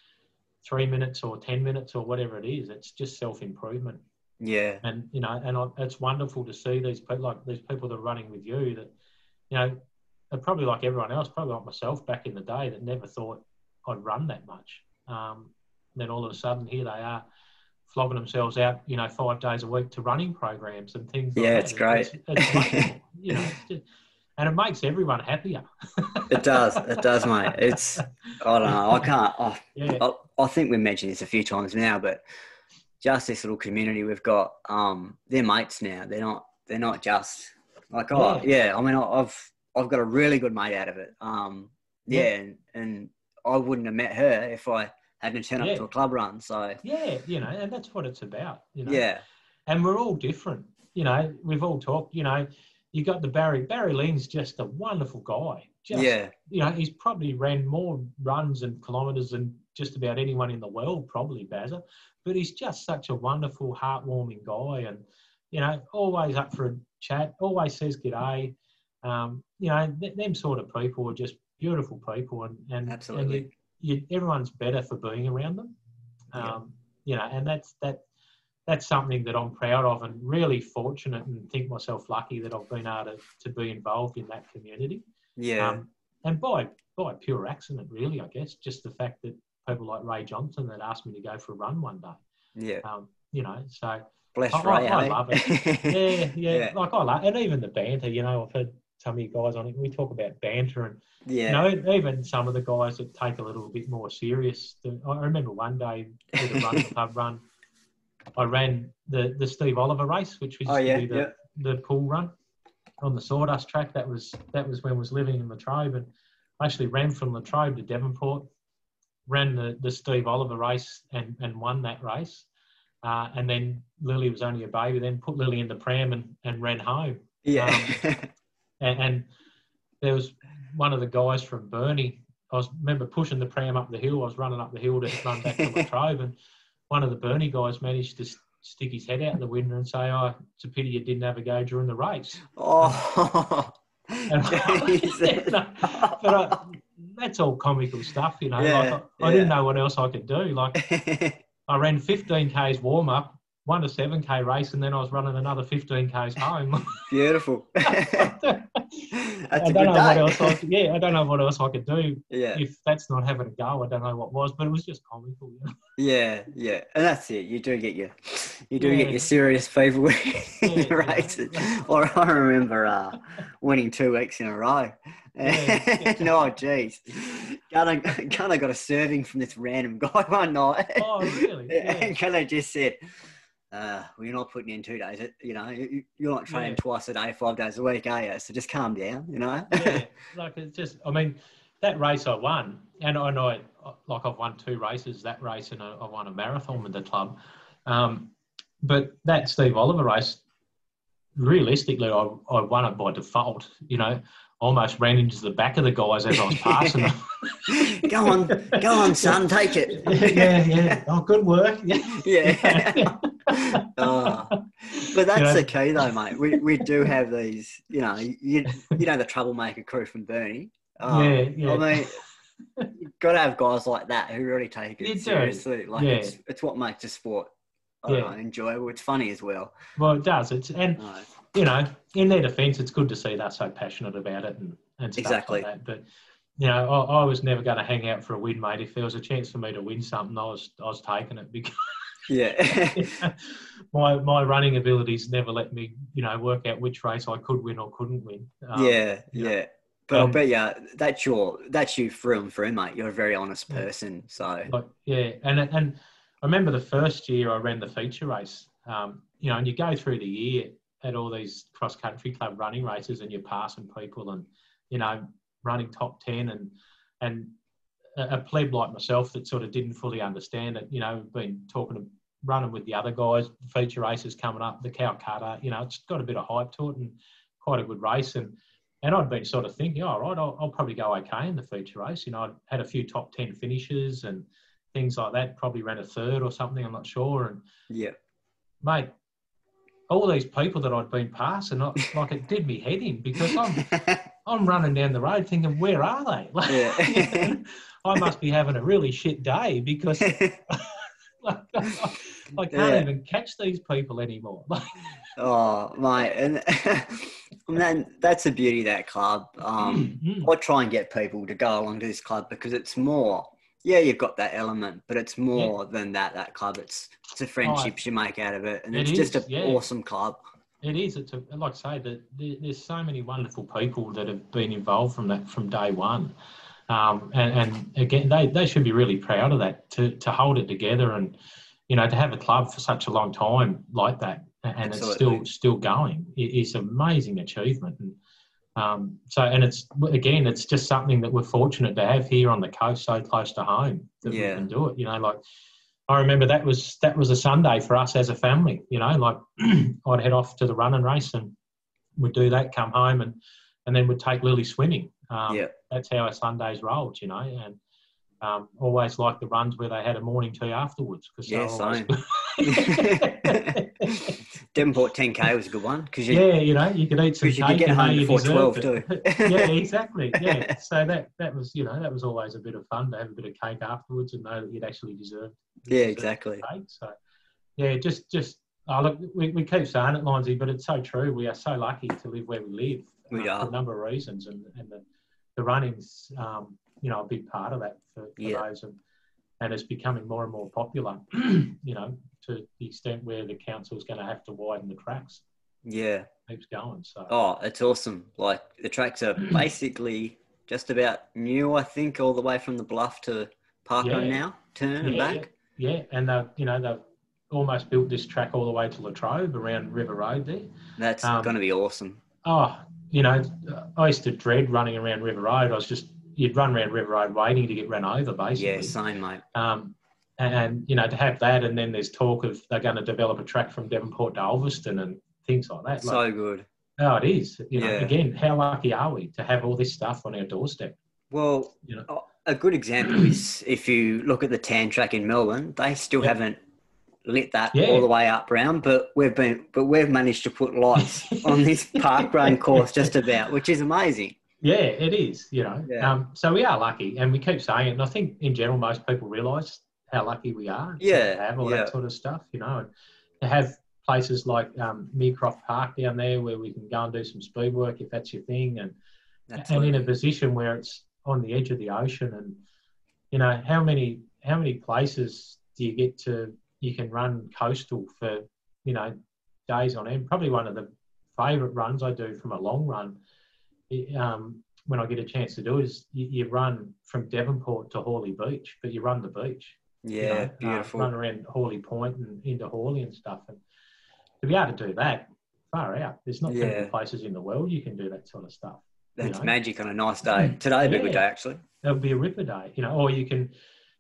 three minutes or ten minutes or whatever it is. It's just self-improvement. Yeah. And, you know, and I, it's wonderful to see these people, like these people that are running with you that, you know, are probably like everyone else, probably like myself back in the day, that never thought I'd run that much. Um, then all of a sudden here they are flogging themselves out, you know, five days a week to running programs and things like yeah, that. Yeah, it's great. It's, it's you know, it's just, and it makes everyone happier. It does. It does, mate. It's, I don't know, I can't, I, yeah. I, I think we've mentioned this a few times now, but just this little community we've got, um, they're mates now. They're not, they're not just like, oh yeah. yeah I mean, I've, I've got a really good mate out of it. Um, yeah. yeah. And, and I wouldn't have met her if I hadn't turned yeah. up to a club run. So yeah, you know, and that's what it's about, you know? Yeah. And we're all different, you know, we've all talked, you know, you got the Barry, Barry Lynn's just a wonderful guy. Just, yeah. You know, he's probably ran more runs and kilometres than just about anyone in the world, probably Bazza, but he's just such a wonderful, heartwarming guy, and you know, always up for a chat, always says g'day. Um, you know, th- them sort of people are just beautiful people, and and, Absolutely. and you, you, everyone's better for being around them. Um, yeah. You know, and that's that. That's something that I'm proud of, and really fortunate, and think myself lucky that I've been able to, to be involved in that community. Yeah, um, and by by pure accident, really, I guess, just the fact that people like Ray Johnson that asked me to go for a run one day. Yeah, um, you know, so bless I, Ray, I, I eh? love it. yeah, yeah, yeah, like I love, and even the banter. You know, I've heard some of you guys on it. We talk about banter, and yeah, you know, even some of the guys that take a little bit more serious. To, I remember one day with a run club run, I ran the the Steve Oliver race, which was oh, yeah, the, yeah. the pool run on the sawdust track. That was that was when I was living in Latrobe, and I actually ran from Latrobe to Devonport, ran the, the Steve Oliver race and, and won that race. Uh, and then Lily was only a baby, then put Lily in the pram and, and ran home. Yeah. Um, and, and there was one of the guys from Burnie. I was remember pushing the pram up the hill. I was running up the hill to run back to Latrobe, and one of the Burnie guys managed to st- stick his head out the window and say, "Oh, it's a pity you didn't have a go during the race." Oh, and I, no, but I, that's all comical stuff, you know. Yeah, like I, yeah. I didn't know what else I could do. Like I ran fifteen Ks warm up, won a seven K race, and then I was running another fifteen Ks home. Beautiful. that's a I don't good know day. What else I could, yeah, I don't know what else I could do. Yeah. If that's not having a go, I don't know what was, but it was just comical. You know? Yeah, yeah, and that's it. You do get your, you do yeah. get your serious people yeah, in your races. Yeah. Or I remember uh, winning two weeks in a row. Yeah, no, geez. Gunner, Gunner got a serving from this random guy one night. Oh, really? Yeah. And Gunner just said, uh, well, you're not putting in two days, you know, you're not training yeah. twice a day, five days a week, are you? So just calm down, you know? Yeah, like it's just, I mean, that race I won, and I know, I, like I've won two races, that race and I won a marathon with the club. Um, but that Steve Oliver race, realistically, I, I won it by default, you know, almost ran into the back of the guys as I was passing them. Go on, go on, son, take it. yeah, yeah. Oh, good work. Yeah. yeah. oh. But that's you know? the key though, mate. We we do have these, you know, you, you know the troublemaker crew from Burnie. Oh, yeah, yeah. I mean, you've got to have guys like that who really take it you seriously. Do. Like yeah. it's, it's what makes the sport I yeah. know, enjoyable. It's funny as well. Well, it does. It's and oh. you know, in their defence, it's good to see they're so passionate about it and, and stuff exactly. like that. But you know, I, I was never going to hang out for a win, mate. If there was a chance for me to win something, I was I was taking it because yeah, you know, my my running abilities never let me, you know, work out which race I could win or couldn't win. Um, yeah, yeah. Know. But um, I'll bet you that's your that's you through and through, mate. You're a very honest person, so like, yeah. And and I remember the first year I ran the feature race. Um, you know, and you go through the year at all these cross country club running races, and you're passing people, and you know, running top ten, and and a, a pleb like myself that sort of didn't fully understand it. You know, been talking to running with the other guys. The feature races coming up, the Calcutta. You know, it's got a bit of hype to it, and quite a good race, and. And I'd been sort of thinking, all right, I'll, I'll probably go okay in the feature race. You know, I'd had a few top ten finishes and things like that. Probably ran a third or something. I'm not sure. And yeah, mate, all these people that I'd been passing, I, like it did me head in because I'm I'm running down the road thinking, where are they? Like, yeah. I must be having a really shit day because like, I, I can't yeah. even catch these people anymore. Oh, mate, and. And then that's the beauty of that club. Um, mm-hmm. I try and get people to go along to this club because it's more, yeah, you've got that element, but it's more yeah. than that, that club. It's it's the friendships oh, you make out of it. And it it's is, just an yeah. awesome club. It is. It's a, like I say, the, the, there's so many wonderful people that have been involved from that from day one. Um, and, and again, they, they should be really proud of that, to, to hold it together and, you know, to have a club for such a long time like that. And Absolutely. it's still still going. It's an amazing achievement. And um, so, and it's again, it's just something that we're fortunate to have here on the coast, so close to home that yeah. we can do it. You know, like I remember that was that was a Sunday for us as a family. You know, like I'd head off to the run and race, and we'd do that, come home, and and then we'd take Lily swimming. Um, yeah, that's how our Sundays rolled. You know, and um, always like the runs where they had a morning tea afterwards because yeah, always... same. Devonport ten K was a good one because you, yeah, you know, you could eat some cake and get home before twelve too. yeah, exactly. Yeah, so that that was you know that was always a bit of fun to have a bit of cake afterwards and know that you'd actually deserve. Yeah, exactly. Cake. So yeah, just just oh, look, we we keep saying it, Lindsay, but it's so true. We are so lucky to live where we live. We uh, are for a number of reasons, and and the the running's um, you know a big part of that for, for yeah. those, and and it's becoming more and more popular. you know. To the extent where the council is going to have to widen the tracks. Yeah. It keeps going. So. Oh, it's awesome. Like the tracks are basically just about new, I think, all the way from the bluff to Parkland yeah. now, turn yeah, and back. Yeah. yeah. And they've, you know, they've almost built this track all the way to Latrobe around River Road there. That's um, going to be awesome. Oh, you know, I used to dread running around River Road. I was just, you'd run around River Road waiting to get run over basically. Yeah, same mate. Um, And, you know, to have that, and then there's talk of they're going to develop a track from Devonport to Ulverston and things like that. Like, so good. Oh, it is. You know, yeah. again, how lucky are we to have all this stuff on our doorstep? Well, you know? A good example is if you look at the Tan track in Melbourne, they still yeah. haven't lit that yeah. all the way up round, but we've been, but we've managed to put lights on this park run course just about, which is amazing. Yeah, it is. You know, yeah. um, so we are lucky, and we keep saying it. And I think in general, most people realise how lucky we are yeah, to have all yeah. that sort of stuff, you know, and to have places like um, Meercroft Park down there where we can go and do some speed work if that's your thing, and Absolutely. and in a position where it's on the edge of the ocean, and you know how many how many places do you get to you can run coastal for you know days on end. Probably one of the favourite runs I do from a long run um, when I get a chance to do is you, you run from Devonport to Hawley Beach, but you run the beach. yeah, you know, beautiful. Uh, run around Hawley Point and into Hawley and stuff. And to be able to do that, far out. There's not yeah. many places in the world you can do that sort of stuff. That's you know? magic on a nice day. Today would be a yeah. good day, actually. That would be a ripper day, you know, or you can,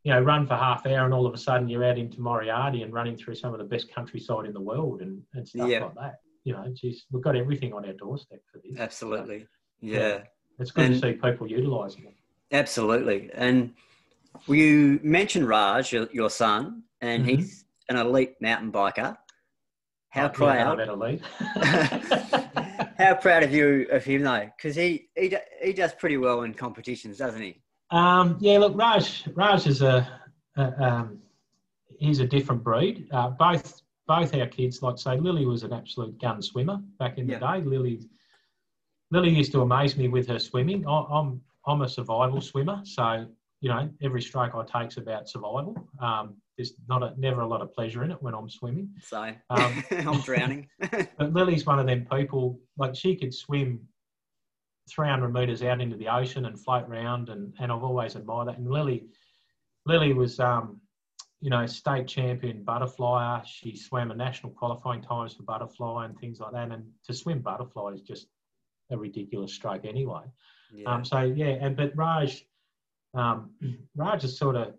you know, run for half hour and all of a sudden you're out into Moriarty and running through some of the best countryside in the world and, and stuff yeah. like that. You know, geez, we've got everything on our doorstep for this. Absolutely. So, yeah. yeah. It's good and, to see people utilising it. Absolutely. And you mentioned Raj, your, your son, and mm-hmm. he's an elite mountain biker. How I proud! Elite. How proud of you of him though, because he, he he does pretty well in competitions, doesn't he? Um, yeah. Look, Raj. Raj is a, a um, he's a different breed. Uh, both both our kids, like say, Lily was an absolute gun swimmer back in yeah. the day. Lily Lily used to amaze me with her swimming. I, I'm I'm a survival swimmer, so you know every stroke I take's about survival. Um, There's not a, never a lot of pleasure in it when I'm swimming. So um, I'm drowning. But Lily's one of them people, like she could swim three hundred metres out into the ocean and float around, and, and I've always admired that. And Lily Lily was, um, you know, state champion butterflyer. She swam a national qualifying times for butterfly and things like that. And to swim butterfly is just a ridiculous stroke anyway. Yeah. Um, so, yeah, and but Raj, um, Raj is sort of,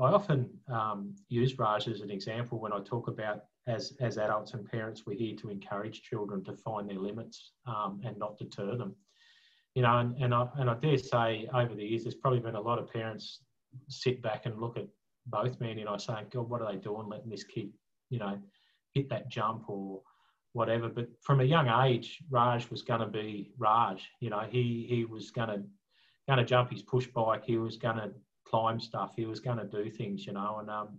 I often um, use Raj as an example when I talk about as, as adults and parents, we're here to encourage children to find their limits um, and not deter them. You know, and, and, I, and I dare say over the years, there's probably been a lot of parents sit back and look at both Mandy and I saying, God, what are they doing letting this kid, you know, hit that jump or whatever. But from a young age, Raj was going to be Raj. You know, he, he was going to going to jump his push bike. He was going to climb stuff. He was going to do things, you know. And um,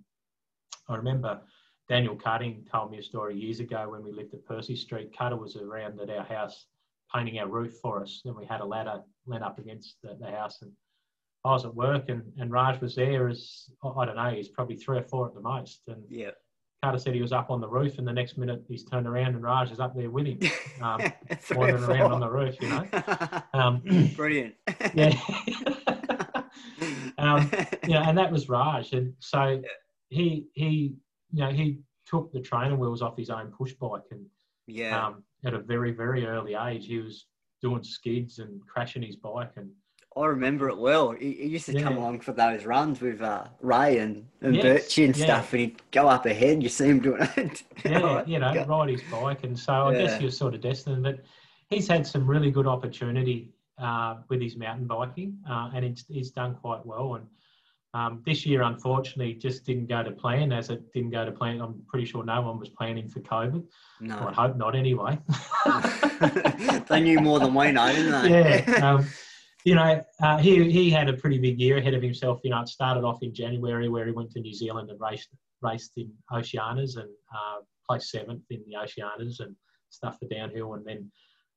I remember Daniel Cutting told me a story years ago when we lived at Percy Street. Cutter was around at our house painting our roof for us, and we had a ladder lent up against the, the house. And I was at work, and, and Raj was there as I don't know, he's probably three or four at the most. And yeah, Cutter said he was up on the roof, and the next minute he's turned around and Raj is up there with him, um, wandering around on the roof, you know. Um, Brilliant. Yeah. um, you know, and that was Raj, and so he he you know he took the trainer wheels off his own push bike, and yeah, um, at a very very early age he was doing skids and crashing his bike. And I remember it well. He, he used to yeah. come along for those runs with uh, Ray and, and yes, Birchie and yeah. stuff, and he'd go up ahead. You see him doing it. yeah, you know, God. ride his bike, and so I yeah. guess you're sort of destined. But he's had some really good opportunity Uh, with his mountain biking, uh, and it's, it's done quite well. And um, this year, unfortunately, just didn't go to plan. As it didn't go to plan, I'm pretty sure no one was planning for COVID. No, well, I hope not. Anyway, they knew more than we know, didn't they? Yeah, um, you know, uh, he he had a pretty big year ahead of himself. You know, it started off in January where he went to New Zealand and raced raced in Oceanas and uh, placed seventh in the Oceanas and stuff for downhill, and then.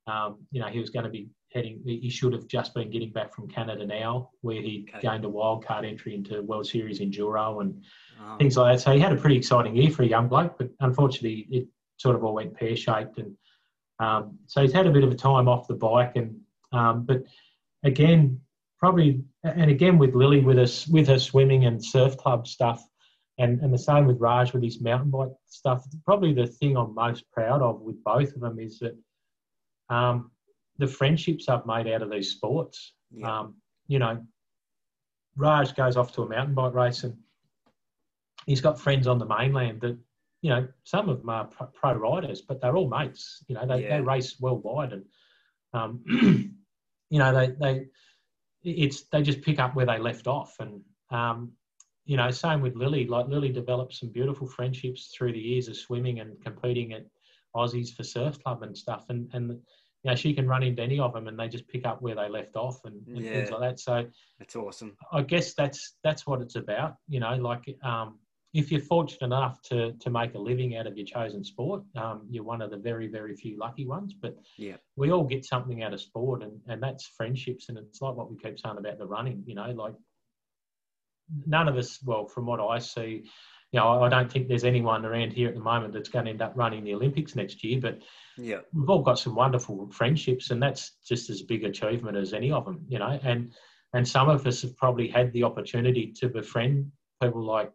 Um, you know, he was going to be heading, he should have just been getting back from Canada now, where he okay. gained a wildcard entry into World Series Enduro and oh. things like that. So he had a pretty exciting year for a young bloke, but unfortunately it sort of all went pear-shaped. And um, so he's had a bit of a time off the bike. And um, but again, probably, and again with Lily, with us, with her swimming and surf club stuff, and, and the same with Raj with his mountain bike stuff, probably the thing I'm most proud of with both of them is that Um, the friendships I've made out of these sports. Yeah. Um, you know, Raj goes off to a mountain bike race and he's got friends on the mainland that, you know, some of them are pro, pro riders, but they're all mates. You know, they, yeah. they race worldwide, and um, you know they they it's they just pick up where they left off. And um, you know, same with Lily. Like Lily developed some beautiful friendships through the years of swimming and competing at Aussies for surf club and stuff, and and you know she can run into any of them and they just pick up where they left off and, and yeah. things like that. So that's awesome. I guess that's that's what it's about, you know. Like um, if you're fortunate enough to to make a living out of your chosen sport, um, you're one of the very very few lucky ones. But yeah, we all get something out of sport, and and that's friendships. And it's like what we keep saying about the running, you know, like none of us, well, from what I see. You know, I don't think there's anyone around here at the moment that's going to end up running the Olympics next year, but yeah, we've all got some wonderful friendships, and that's just as big achievement as any of them, you know. And and some of us have probably had the opportunity to befriend people like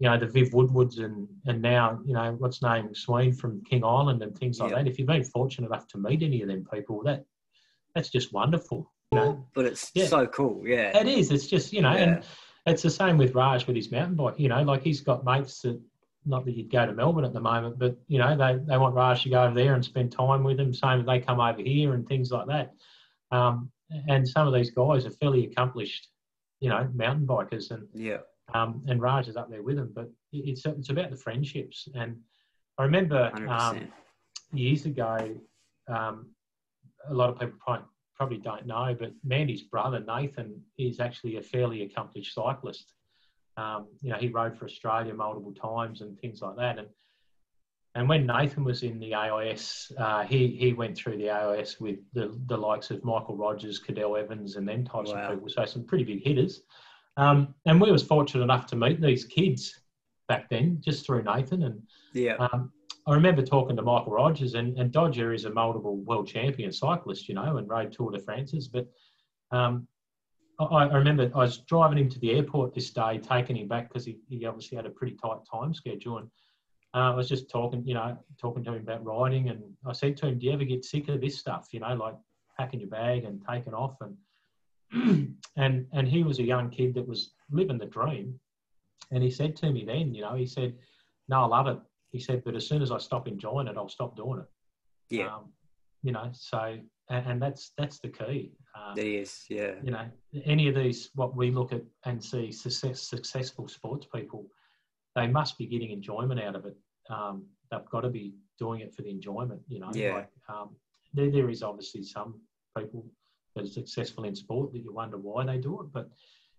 you know, the Viv Woodwards and, and now, you know, what's name, Sween from King Island and things like yep. that. If you've been fortunate enough to meet any of them people, that that's just wonderful. You know? But it's yeah. so cool, yeah. It is. It's just, you know, yeah. and it's the same with Raj with his mountain bike. You know, like he's got mates that, not that you'd go to Melbourne at the moment, but, you know, they, they want Raj to go over there and spend time with them, same as they come over here and things like that. Um, and some of these guys are fairly accomplished, you know, mountain bikers and yeah. Um, and Raj is up there with him, but it's it's about the friendships. And I remember um, years ago, um, a lot of people probably, probably don't know, but Mandy's brother, Nathan, is actually a fairly accomplished cyclist. Um, you know, he rode for Australia multiple times and things like that. And and when Nathan was in the A I S, uh, he, he went through the A I S with the, the likes of Michael Rogers, Cadell Evans, and them types wow. of people. So some pretty big hitters. Um, and we was fortunate enough to meet these kids back then, just through Nathan. And yeah. um, I remember talking to Michael Rogers, and, and Dodger is a multiple world champion cyclist, you know, and rode Tour de France's. But um, I, I remember I was driving him to the airport this day, taking him back because he, he obviously had a pretty tight time schedule. And uh, I was just talking, you know, talking to him about riding. And I said to him, do you ever get sick of this stuff, you know, like packing your bag and taking off? And and and he was a young kid that was living the dream, and he said to me then, you know, he said, no, I love it. He said, but as soon as I stop enjoying it, I'll stop doing it. Yeah. Um, you know, so, and, and that's that's the key. Um, it is, yeah. You know, any of these, what we look at and see success, successful sports people, they must be getting enjoyment out of it. Um, they've got to be doing it for the enjoyment, you know. Yeah. Like, um, there, there is obviously some people that are successful in sport that you wonder why they do it. But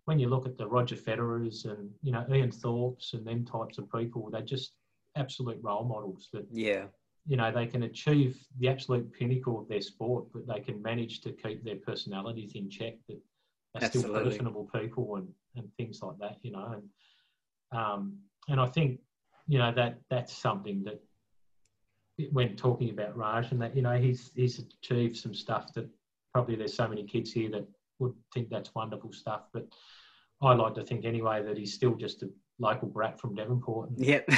when you look at the Roger Federer's and, you know, Ian Thorpe's and them types of people, they're just absolute role models that, yeah, you know, they can achieve the absolute pinnacle of their sport, but they can manage to keep their personalities in check, that they're absolutely still personable people and, and things like that, you know. And um, and I think, you know, that that's something that when talking about Raj and that, you know, he's he's achieved some stuff that probably there's so many kids here that would think that's wonderful stuff, but I like to think anyway that he's still just a local brat from Devonport. And, yep.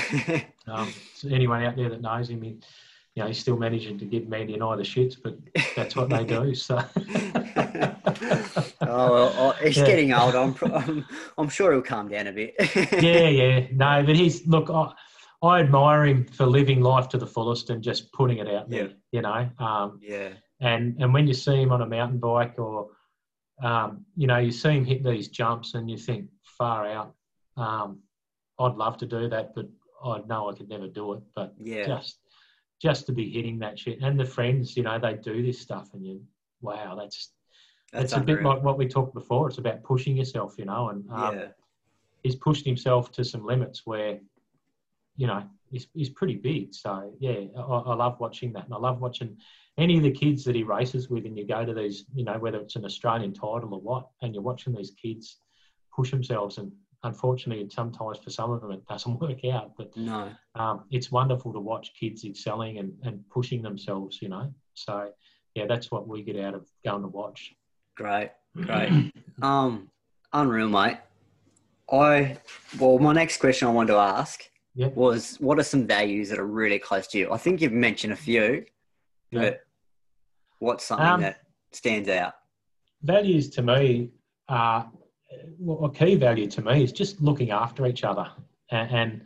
um, so anyone out there that knows him, he, you know, he's still managing to give Mandy and I the shits, but that's what they do. So. oh, well, he's yeah. getting old. I'm, I'm, I'm sure he'll calm down a bit. yeah, yeah, no, but he's look. I, I admire him for living life to the fullest and just putting it out there. Yep. You know. Um, yeah. And and when you see him on a mountain bike or, um, you know, you see him hit these jumps and you think, far out, um, I'd love to do that, but I know I could never do it. But yeah. just just to be hitting that shit. And the friends, you know, they do this stuff and you, wow, that's that's, that's a bit like what we talked before. It's about pushing yourself, you know. And um, yeah. he's pushed himself to some limits where, you know, he's, he's pretty big. So, yeah, I, I love watching that. And I love watching any of the kids that he races with, and you go to these, you know, whether it's an Australian title or what, and you're watching these kids push themselves. And unfortunately, sometimes for some of them, it doesn't work out. But no, um, it's wonderful to watch kids excelling and, and pushing themselves, you know. So, yeah, that's what we get out of going to watch. Great, great. um, unreal, mate. I, well, my next question I wanted to ask yeah. was, what are some values that are really close to you? I think you've mentioned a few. But what's something um, that stands out? Values to me are, well, a key value to me is just looking after each other. And, and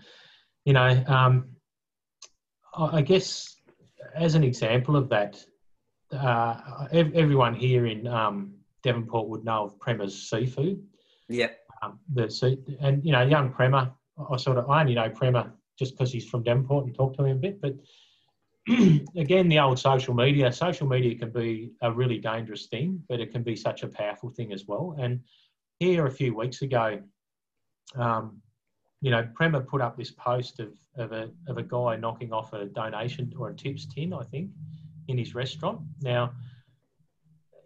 you know, um, I guess as an example of that, uh, everyone here in um, Devonport would know of Prema's seafood. Yep. Um, the, and, you know, young Prema, I sort of, I only know Prema just because he's from Devonport and talk to him a bit, but again, the old social media. Social media can be a really dangerous thing, but it can be such a powerful thing as well. And here a few weeks ago, um, you know, Prema put up this post of, of, a, of a guy knocking off a donation or a tips tin, I think, in his restaurant. Now,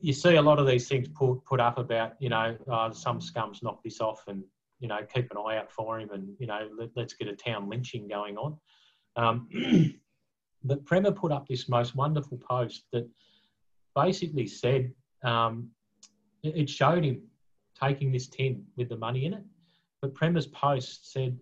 you see a lot of these things put, put up about, you know, uh, some scums knock this off and, you know, keep an eye out for him and, you know, let, let's get a town lynching going on. Um, But Prema put up this most wonderful post that basically said, um, it showed him taking this tin with the money in it. But Prema's post said,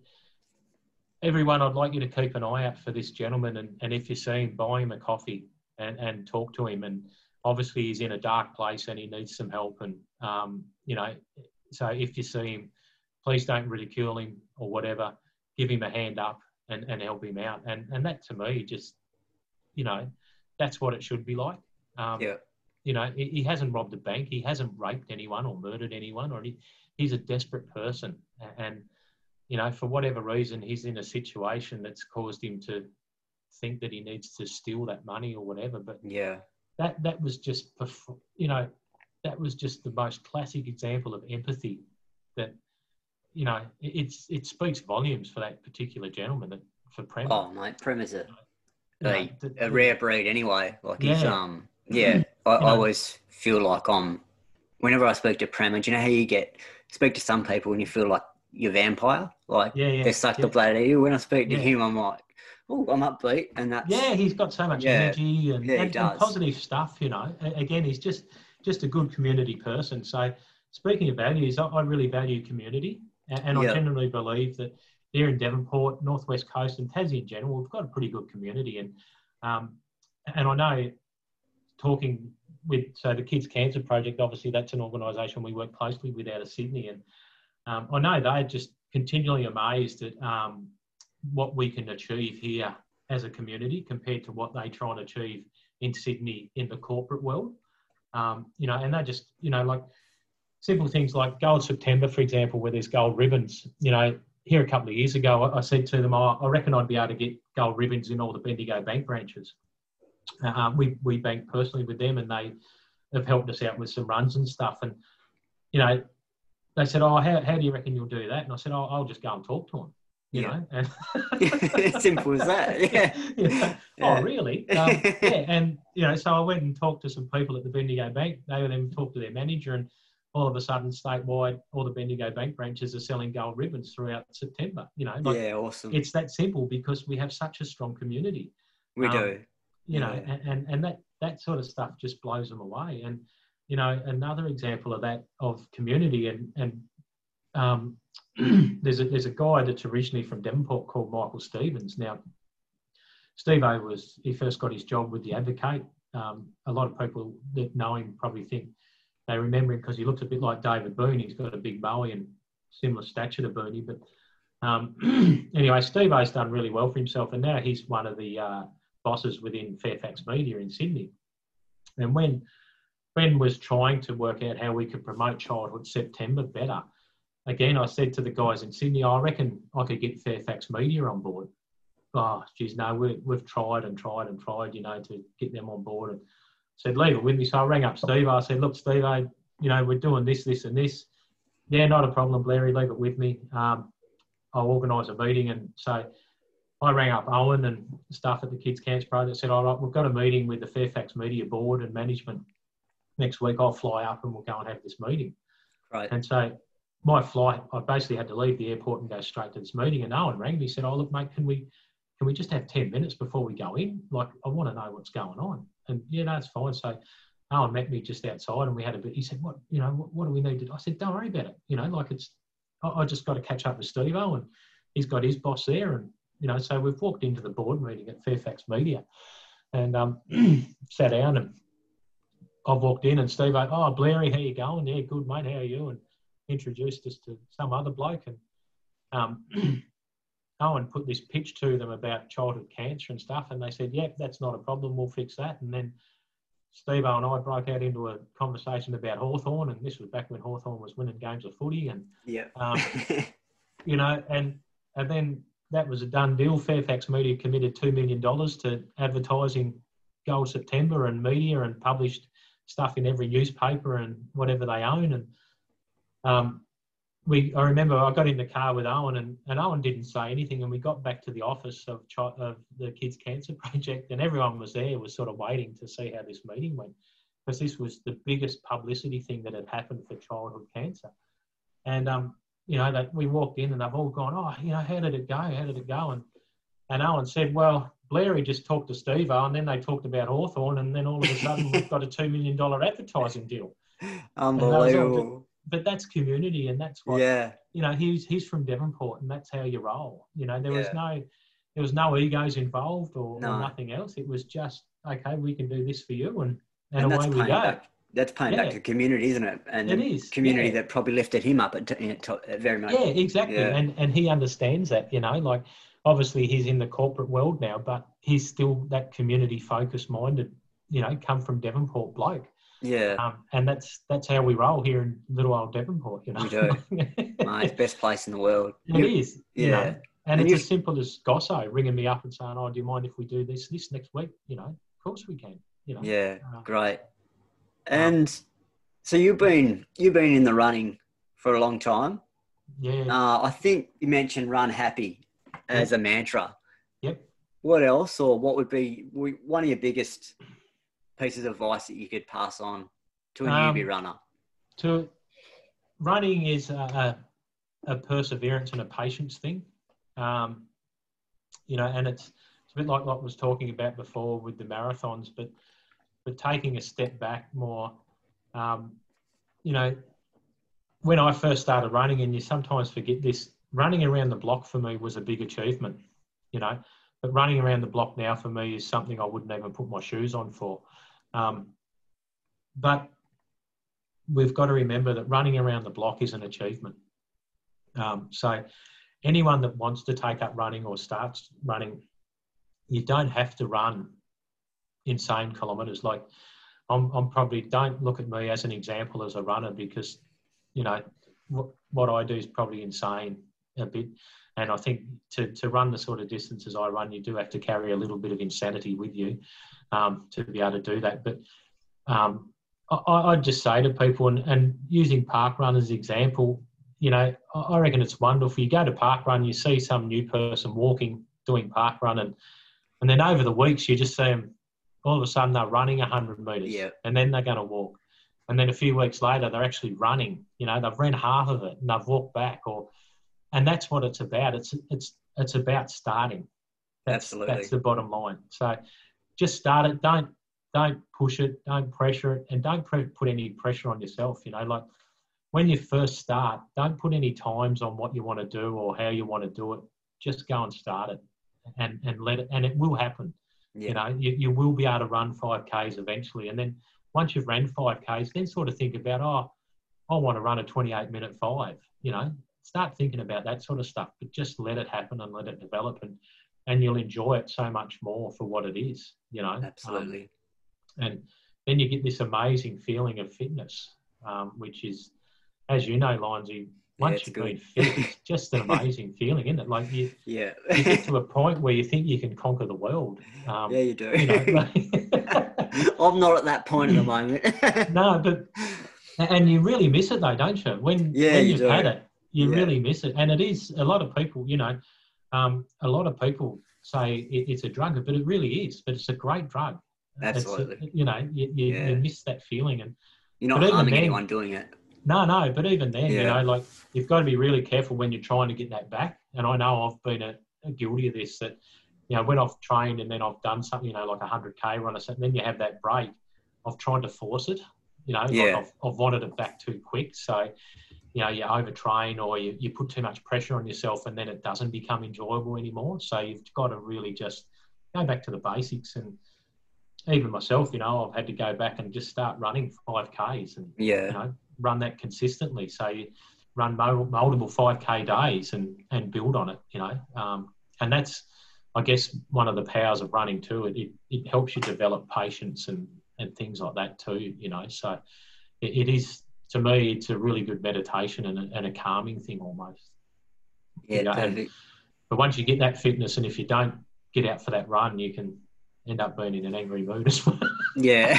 everyone, I'd like you to keep an eye out for this gentleman, and, and if you see him, buy him a coffee and, and talk to him. And obviously he's in a dark place and he needs some help. And, um, you know, so if you see him, please don't ridicule him or whatever. Give him a hand up and, and help him out. And, and that to me just, you know, that's what it should be like. Um, yeah. You know, he, he hasn't robbed a bank. He hasn't raped anyone or murdered anyone. Or he, he's a desperate person. And, you know, for whatever reason, he's in a situation that's caused him to think that he needs to steal that money or whatever. But yeah, that, that was just, you know, that was just the most classic example of empathy that, you know, it's it speaks volumes for that particular gentleman, that for Prem. Oh, mate, Prem is a, a, a rare breed anyway. Like yeah. he's um yeah, I, I always feel like I'm whenever I speak to Prem, and you know how you get speak to some people and you feel like you're a vampire, like yeah, yeah, they suck yeah. the blood out of you. When I speak to yeah. him, I'm like, oh, I'm upbeat, and that's yeah, he's got so much yeah, energy and, yeah, and, and positive stuff. You know, again, he's just just a good community person. So speaking of values, I, I really value community. And I yep. generally believe that there in Devonport, Northwest Coast and Tassie in general, we've got a pretty good community. And um, and I know talking with, so the Kids Cancer Project, obviously that's an organisation we work closely with out of Sydney. And um, I know they're just continually amazed at um, what we can achieve here as a community compared to what they try and achieve in Sydney in the corporate world. Um, you know, and they just, you know, like, simple things like Gold September, for example, where there's gold ribbons. You know, here a couple of years ago, I, I said to them, I, I reckon I'd be able to get gold ribbons in all the Bendigo Bank branches. Uh, we we bank personally with them, and they have helped us out with some runs and stuff. And, you know, they said, oh, how, how do you reckon you'll do that? And I said, oh, I'll just go and talk to them. You yeah. know? And simple as that, yeah. You know, yeah. Oh, really? Um, yeah, and, you know, so I went and talked to some people at the Bendigo Bank. They then talked to their manager, and all of a sudden, statewide, all the Bendigo Bank branches are selling gold ribbons throughout September. You know, like yeah, awesome. It's that simple because we have such a strong community. We um, do, you yeah. know, and, and and that that sort of stuff just blows them away. And you know, another example of that of community, and and um, there's a there's a guy that's originally from Devonport called Michael Stevens. Now, Steve-O was he first got his job with the Advocate. Um, a lot of people that know him probably think. They remember him because he looks a bit like David Boone. He's got a big bowie and similar stature to Booney. But um, anyway, Steve-O's done really well for himself, and now he's one of the uh, bosses within Fairfax Media in Sydney. And when Ben was trying to work out how we could promote Childhood September better, again, I said to the guys in Sydney, I reckon I could get Fairfax Media on board. Oh, geez, no, we, we've tried and tried and tried, you know, to get them on board. And said, leave it with me. So I rang up Steve. I said, look, Steve, I, you know, we're doing this, this and this. Yeah, not a problem, Larry. Leave it with me. Um, I'll organise a meeting. And so I rang up Owen and staff at the Kids Cancer Project. Said, all right, we've got a meeting with the Fairfax Media Board and management next week. I'll fly up and we'll go and have this meeting. Right. And so my flight, I basically had to leave the airport and go straight to this meeting. And Owen rang me. He said, oh, look, mate, can we can we just have ten minutes before we go in? Like, I want to know what's going on. And yeah, no, it's fine. So Alan met me just outside and we had a bit, he said, what, you know, what, what do we need to do? I said, don't worry about it. You know, like it's, I, I just got to catch up with Steve-O and he's got his boss there. And, you know, so we've walked into the board meeting at Fairfax Media and um, sat down and I walked in and Steve-O, oh, Blairy, how you going? Yeah, good, mate, how are you? And introduced us to some other bloke. And um, Owen put this pitch to them about childhood cancer and stuff, and they said, yep, that's not a problem, we'll fix that. And then Steve-O and I broke out into a conversation about Hawthorn, and this was back when Hawthorn was winning games of footy. And, yeah. um, you know, and and then that was a done deal. Fairfax Media committed two million dollars to advertising Gold September and media and published stuff in every newspaper and whatever they own. And um We, I remember I got in the car with Owen and, and Owen didn't say anything, and we got back to the office of, of the Kids Cancer Project, and everyone was there, was sort of waiting to see how this meeting went, because this was the biggest publicity thing that had happened for childhood cancer. And, um, you know, that we walked in and they've all gone, oh, you know, how did it go? How did it go? And, and Owen said, well, Blairy just talked to Steve-O and then they talked about Hawthorn, and then all of a sudden we've got a two million dollars advertising deal. Unbelievable. but that's community, and that's what, yeah. you know, he's he's from Devonport, and that's how you roll. You know, there yeah. was no there was no egos involved or, no. or nothing else. It was just, okay, we can do this for you, and and, and away we go. Back. That's paying yeah. back to community, isn't it? And it is. Community yeah. that probably lifted him up at, at very much. Yeah, exactly. Yeah. And and he understands that, you know, like obviously he's in the corporate world now, but he's still that community focused minded, you know, come from Devonport bloke. Yeah. Um, and that's that's how we roll here in little old Devonport, you know. We do. Mate, it's best place in the world. It you, is. Yeah. You know? And, and it's as simple as Gosso ringing me up and saying, oh, do you mind if we do this, this next week? You know, of course we can. You know. Yeah, uh, great. And so you've been you've been in the running for a long time. Yeah. Uh, I think you mentioned run happy as yep. a mantra. Yep. What else, or what would be one of your biggest pieces of advice that you could pass on to a um, newbie runner? To running is a, a perseverance and a patience thing. Um, you know, and it's, it's a bit like what I was talking about before with the marathons, but. But taking a step back more, um, you know, when I first started running, and you sometimes forget this, running around the block for me was a big achievement, you know, but running around the block now for me is something I wouldn't even put my shoes on for. Um, but we've got to remember that running around the block is an achievement. Um, so anyone that wants to take up running or starts running, you don't have to run insane kilometres. Like I'm, I'm probably, don't look at me as an example as a runner, because you know w- what I do is probably insane a bit, and I think to to run the sort of distances I run, you do have to carry a little bit of insanity with you um, to be able to do that. But um, I, I'd just say to people, and, and using park run as an example, you know, I reckon it's wonderful. You go to park run, you see some new person walking doing park run, and and then over the weeks you just see them. All of a sudden they're running one hundred metres yeah. and then they're going to walk. And then a few weeks later, they're actually running. You know, they've run half of it and they've walked back. Or, and that's what it's about. It's it's it's about starting. That's, Absolutely. That's the bottom line. So just start it. Don't don't push it. Don't pressure it. And don't pre- put any pressure on yourself. You know, like when you first start, don't put any times on what you want to do or how you want to do it. Just go and start it and, and let it. And it will happen. Yeah. You know, you, you will be able to run five Ks eventually. And then once you've ran five Ks, then sort of think about, oh, I want to run a twenty-eight minute five, you know, start thinking about that sort of stuff, but just let it happen and let it develop, and, and you'll enjoy it so much more for what it is, you know. Absolutely. Um, and then you get this amazing feeling of fitness, um, which is, as you know, Lindsay, once yeah, you've good. been fit, it's just an amazing feeling, isn't it? Like you, yeah. you get to a point where you think you can conquer the world. Um, yeah, you do. You know, like I'm not at that point at the moment. No, but and you really miss it though, don't you? When, yeah, when you you've do. had it, you yeah. really miss it. And it is a lot of people, you know, um, a lot of people say it, it's a drug, but it really is. But it's a great drug. Absolutely. It's, you know, you, you, yeah. you miss that feeling, and you're not harming then, anyone doing it. No, no, but even then, yeah. you know, like you've got to be really careful when you're trying to get that back. And I know I've been a, a guilty of this, that, you know, when I've trained and then I've done something, you know, like a one hundred K run or something, then you have that break. I've tried to force it, you know, yeah. like I've, I've wanted it back too quick. So, you know, you overtrain or you, you put too much pressure on yourself, and then it doesn't become enjoyable anymore. So you've got to really just go back to the basics. And even myself, you know, I've had to go back and just start running five Ks and, yeah. you know, run that consistently. So you run multiple five K days and, and build on it, you know. Um, and that's, I guess, one of the powers of running too. It it, it helps you develop patience and, and things like that too, you know. So it, it is, to me, it's a really good meditation and a, and a calming thing almost. Yeah, you know? And, but once you get that fitness, and if you don't get out for that run, you can end up being in an angry mood as well. Yeah.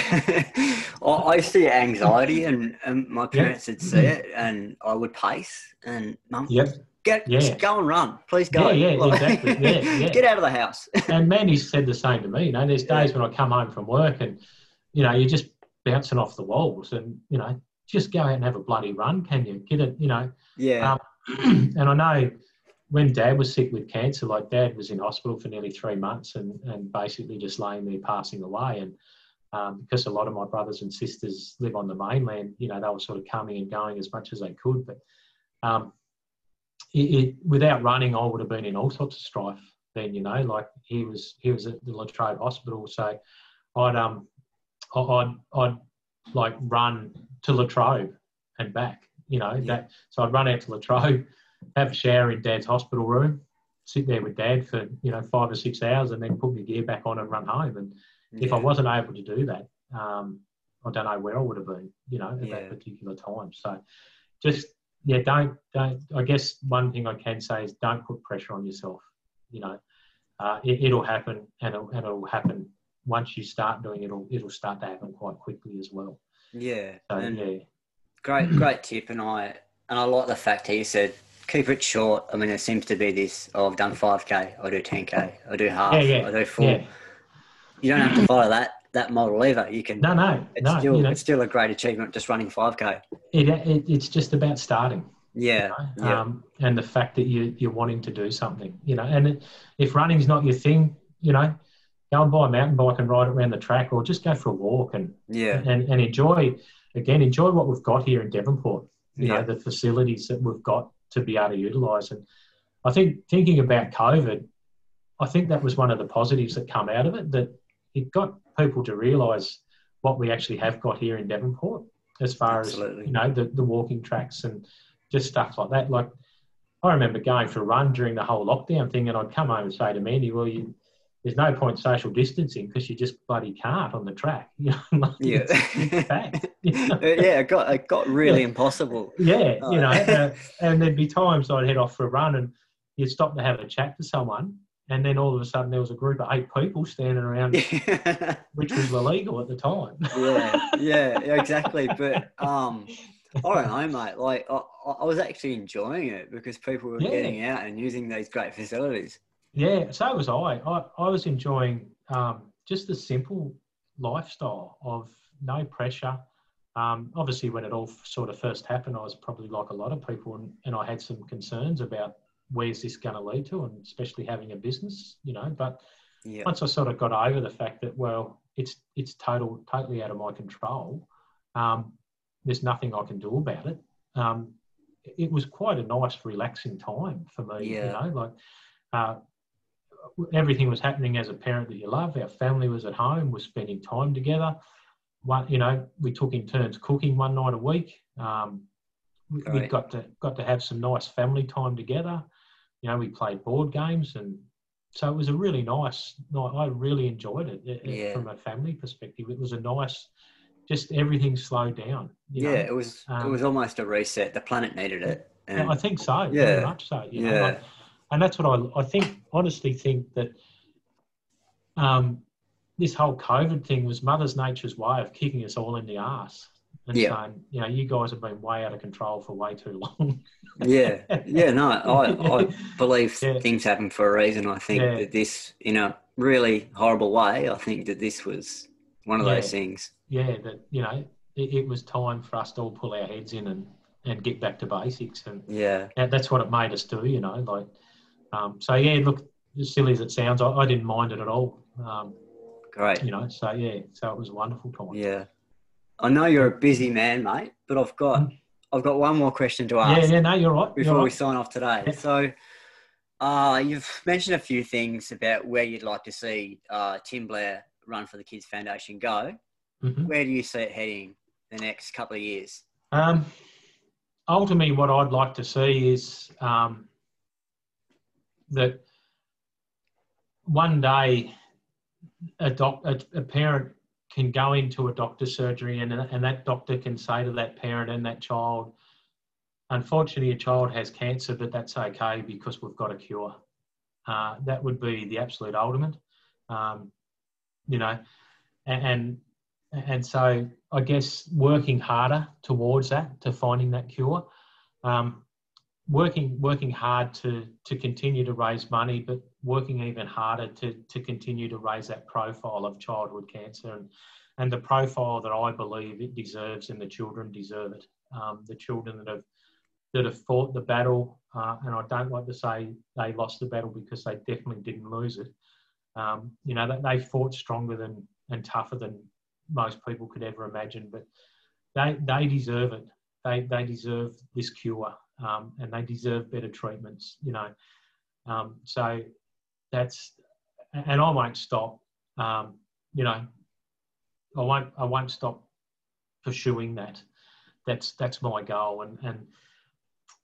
I used to get anxiety, and, and my parents yep. would see it, and I would pace, and mum, yep. get, yeah. just go and run. Please go. Yeah, yeah, exactly. Yeah, yeah. Get out of the house. And Mandy said the same to me. You know, there's days yeah. when I come home from work and, you know, you're just bouncing off the walls, and, you know, just go out and have a bloody run, can you? Get it, you know. Yeah. Um, and I know when Dad was sick with cancer, like Dad was in hospital for nearly three months and, and basically just laying there passing away, and um, because a lot of my brothers and sisters live on the mainland, you know, they were sort of coming and going as much as they could. But um, it, it, without running, I would have been in all sorts of strife then, you know, like he was he was at the La Trobe Hospital. So I'd, um, I'd, I'd like run to La Trobe and back, you know. Yeah. that. So I'd run out to La Trobe, have a shower in Dad's hospital room, sit there with Dad for, you know, five or six hours and then put my gear back on and run home. And yeah. if I wasn't able to do that, um, I don't know where I would have been, you know, at yeah. that particular time. So just, yeah, don't, don't, I guess one thing I can say is don't put pressure on yourself, you know. Uh, it, it'll happen and it'll, and it'll happen. Once you start doing it, it'll, it'll start to happen quite quickly as well. Yeah. So, and yeah. Great, great tip. And I, and I like the fact that you said, keep it short. I mean, there seems to be this, oh, I've done five K, I'll do ten K, I'll do half, yeah, yeah. I'll do full. Yeah. You don't have to follow that that model either. You can, no, no, it's, no, still, you know, it's still a great achievement just running five K. It, it, it's just about starting. Yeah. You know? yeah. Um, and the fact that you, you're wanting to do something, you know, and it, if running's not your thing, you know, go and buy a mountain bike and ride it around the track or just go for a walk and, yeah. and, and enjoy, again, enjoy what we've got here in Devonport, you yeah. know, the facilities that we've got to be able to utilise. And I think thinking about COVID, I think that was one of the positives that come out of it, that it got people to realise what we actually have got here in Devonport as far Absolutely. as, you know, the, the walking tracks and just stuff like that. Like I remember going for a run during the whole lockdown thing and I'd come home and say to Mandy, well, you, there's no point social distancing because you just bloody can't on the track. You know, like yeah. It's, it's bad. You know? Yeah, it got, it got really yeah. impossible. Yeah, oh. you know, uh, and there'd be times I'd head off for a run and you'd stop to have a chat to someone and then all of a sudden there was a group of eight people standing around, yeah. which was illegal at the time. Yeah, yeah, exactly. But um, I don't know, mate. Like, I, I was actually enjoying it because people were yeah. getting out and using these great facilities. Yeah, so was I. I, I was enjoying um, just the simple lifestyle of no pressure. Um, obviously, when it all sort of first happened, I was probably like a lot of people and, and I had some concerns about where's this going to lead to, and especially having a business, you know. But yeah. once I sort of got over the fact that, well, it's it's total, totally out of my control, um, there's nothing I can do about it, um, it was quite a nice, relaxing time for me, yeah. you know. Like, uh, everything was happening as a parent that you love. Our family was at home. We're spending time together. One, you know, we took in turns cooking one night a week. Um, we right. got to got to have some nice family time together. You know, we played board games, and so it was a really nice night. I really enjoyed it, it yeah. from a family perspective. It was a nice, just everything slowed down. You yeah, know? it was. Um, it was almost a reset. The planet needed it. And I think so. Yeah, very much so. You yeah. know, like, and that's what I, I think, honestly think that um, this whole COVID thing was Mother Nature's way of kicking us all in the arse and yeah. saying, you know, you guys have been way out of control for way too long. yeah, yeah, no, I, I believe yeah. things happen for a reason. I think yeah. that this, in a really horrible way, I think that this was one of yeah. those things. Yeah, that, you know, it, it was time for us to all pull our heads in and, and get back to basics. And yeah. that's what it made us do, you know, like... Um, so, yeah, look, as silly as it sounds, I, I didn't mind it at all. Um, Great. You know, so, yeah, so it was a wonderful time. Yeah. I know you're a busy man, mate, but I've got I've got one more question to ask. Yeah, yeah, no, you're right. Before you're right. we sign off today. Yeah. So, uh, you've mentioned a few things about where you'd like to see uh, Tim Blair Run for the Kids Foundation go. Mm-hmm. Where do you see it heading the next couple of years? Um, ultimately, what I'd like to see is... Um, that one day a, doc, a, a parent can go into a doctor's surgery and, and that doctor can say to that parent and that child, unfortunately, your child has cancer, but that's okay because we've got a cure. Uh, that would be the absolute ultimate, um, you know. And, and and so I guess working harder towards that, to finding that cure, um, working working hard to to continue to raise money, but working even harder to to continue to raise that profile of childhood cancer and and the profile that I believe it deserves, and the children deserve it. Um, the children that have that have fought the battle, uh, and I don't like to say they lost the battle because they definitely didn't lose it. Um, you know, that they fought stronger than and tougher than most people could ever imagine. But they they deserve it. They they deserve this cure, um, and they deserve better treatments. You know, um, so that's and I won't stop. Um, you know, I won't I won't stop pursuing that. That's that's my goal, and and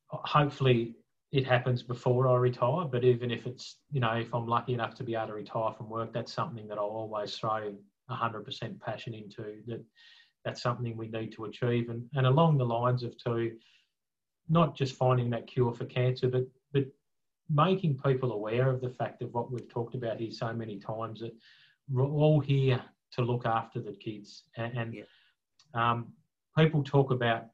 hopefully it happens before I retire. But even if it's, you know, if I'm lucky enough to be able to retire from work, that's something that I'll always throw one hundred percent passion into. That that's something we need to achieve. And, and along the lines of too, not just finding that cure for cancer, but, but making people aware of the fact of what we've talked about here so many times, that we're all here to look after the kids. And, and yeah. um, people talk about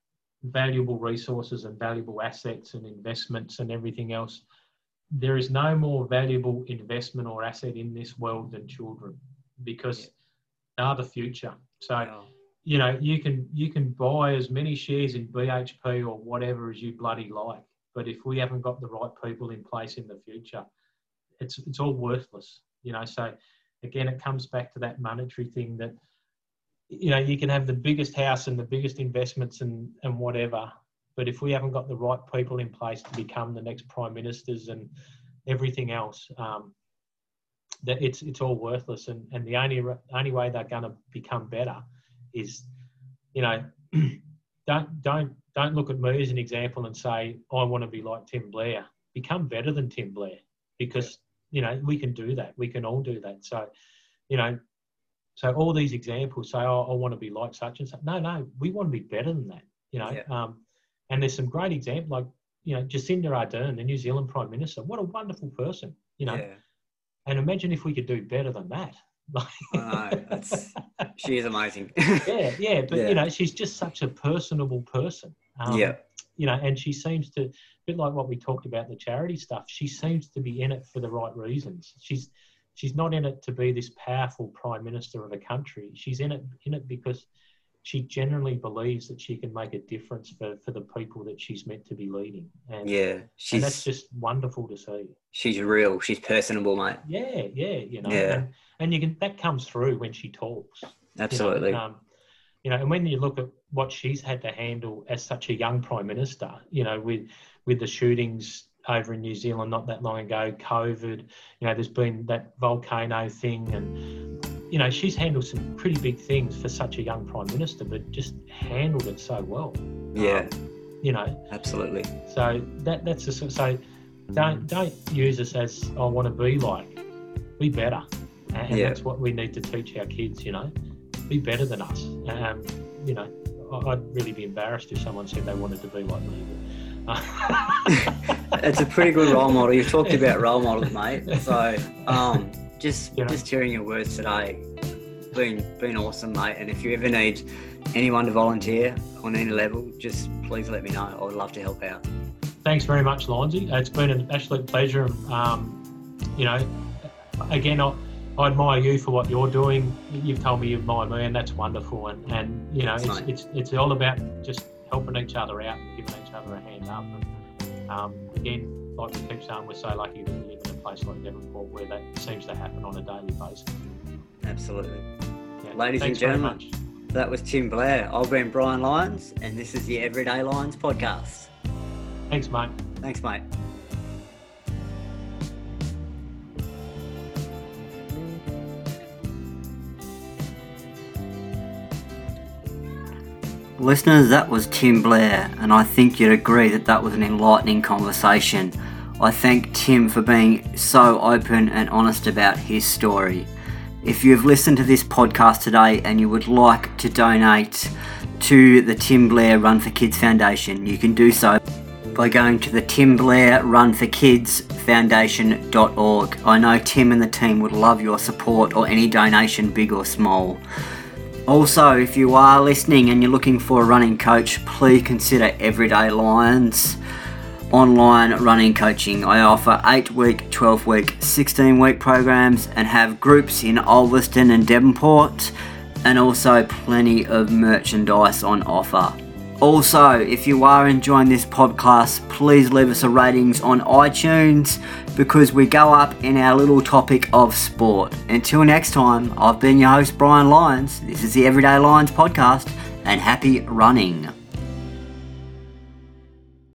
valuable resources and valuable assets and investments and everything else. There is no more valuable investment or asset in this world than children, because yeah. they are the future. So, wow. you know, you can you can buy as many shares in B H P or whatever as you bloody like, but if we haven't got the right people in place in the future, it's it's all worthless. You know, so again, it comes back to that monetary thing that, you know, you can have the biggest house and the biggest investments and, and whatever, but if we haven't got the right people in place to become the next prime ministers and everything else, um, that it's it's all worthless. And, and the only only way they're going to become better is, you know, don't don't don't look at me as an example and say I want to be like Tim Blair. Become better than Tim Blair, because you know we can do that. We can all do that. So, you know. So all these examples say, oh, I want to be like such and such. No, no, we want to be better than that, you know. Yeah. Um, and there's some great examples, like, you know, Jacinda Ardern, the New Zealand Prime Minister. What a wonderful person, you know. Yeah. And imagine if we could do better than that. Like, I know, that's, she is amazing. yeah, yeah. But, yeah. you know, she's just such a personable person. Um, yeah. You know, and she seems to, a bit like what we talked about, the charity stuff, she seems to be in it for the right reasons. She's... She's not in it to be this powerful prime minister of a country. She's in it in it because she generally believes that she can make a difference for, for the people that she's meant to be leading. And, yeah, she's, and that's just wonderful to see. She's real. She's personable, mate. Yeah, yeah, you know. Yeah. And, and you can that comes through when she talks. Absolutely. You know, um, you know, and when you look at what she's had to handle as such a young prime minister, you know, with with the shootings over in New Zealand not that long ago, COVID, you know, there's been that volcano thing, and, you know, she's handled some pretty big things for such a young Prime Minister, but just handled it so well. Yeah. Um, you know. Absolutely. So that that's the, so don't, don't use us as I want to be like, be better. And yeah. that's what we need to teach our kids, you know, be better than us. Um, you know, I'd really be embarrassed if someone said they wanted to be like me. It's a pretty good role model. You've talked about role models, mate. So um, just you know. just hearing your words today, been been awesome, mate. And if you ever need anyone to volunteer on any level, just please let me know. I would love to help out. Thanks very much, Lonzy. It's been an absolute pleasure. Um, you know, again, I, I admire you for what you're doing. You've told me you admire me, and that's wonderful. And, and you know, it's, it's it's all about just helping each other out and giving each other a hand up. And um, again, like we keep saying, we're so lucky that we live in a place like Devonport where that seems to happen on a daily basis. Absolutely. Yeah. Ladies Thanks and gentlemen, that was Tim Blair. I've been Brian Lyons, and this is the Everyday Lions podcast. Thanks, mate. Thanks, mate. Listeners, that was Tim Blair, and I think you'd agree that that was an enlightening conversation. I thank Tim for being so open and honest about his story. If you've listened to this podcast today and you would like to donate to the Tim Blair Run for Kids Foundation, you can do so by going to the Tim Blair Run for Kids Foundation dot org. I know Tim and the team would love your support or any donation, big or small. Also, if you are listening and you're looking for a running coach, please consider Everyday Lions online running coaching. I offer eight-week, twelve-week, sixteen-week programs and have groups in Ulverston and Devonport, and also plenty of merchandise on offer. Also, if you are enjoying this podcast, please leave us a ratings on iTunes, because we go up in our little topic of sport. Until next time, I've been your host, Brian Lyons. This is the Everyday Lions podcast, and happy running.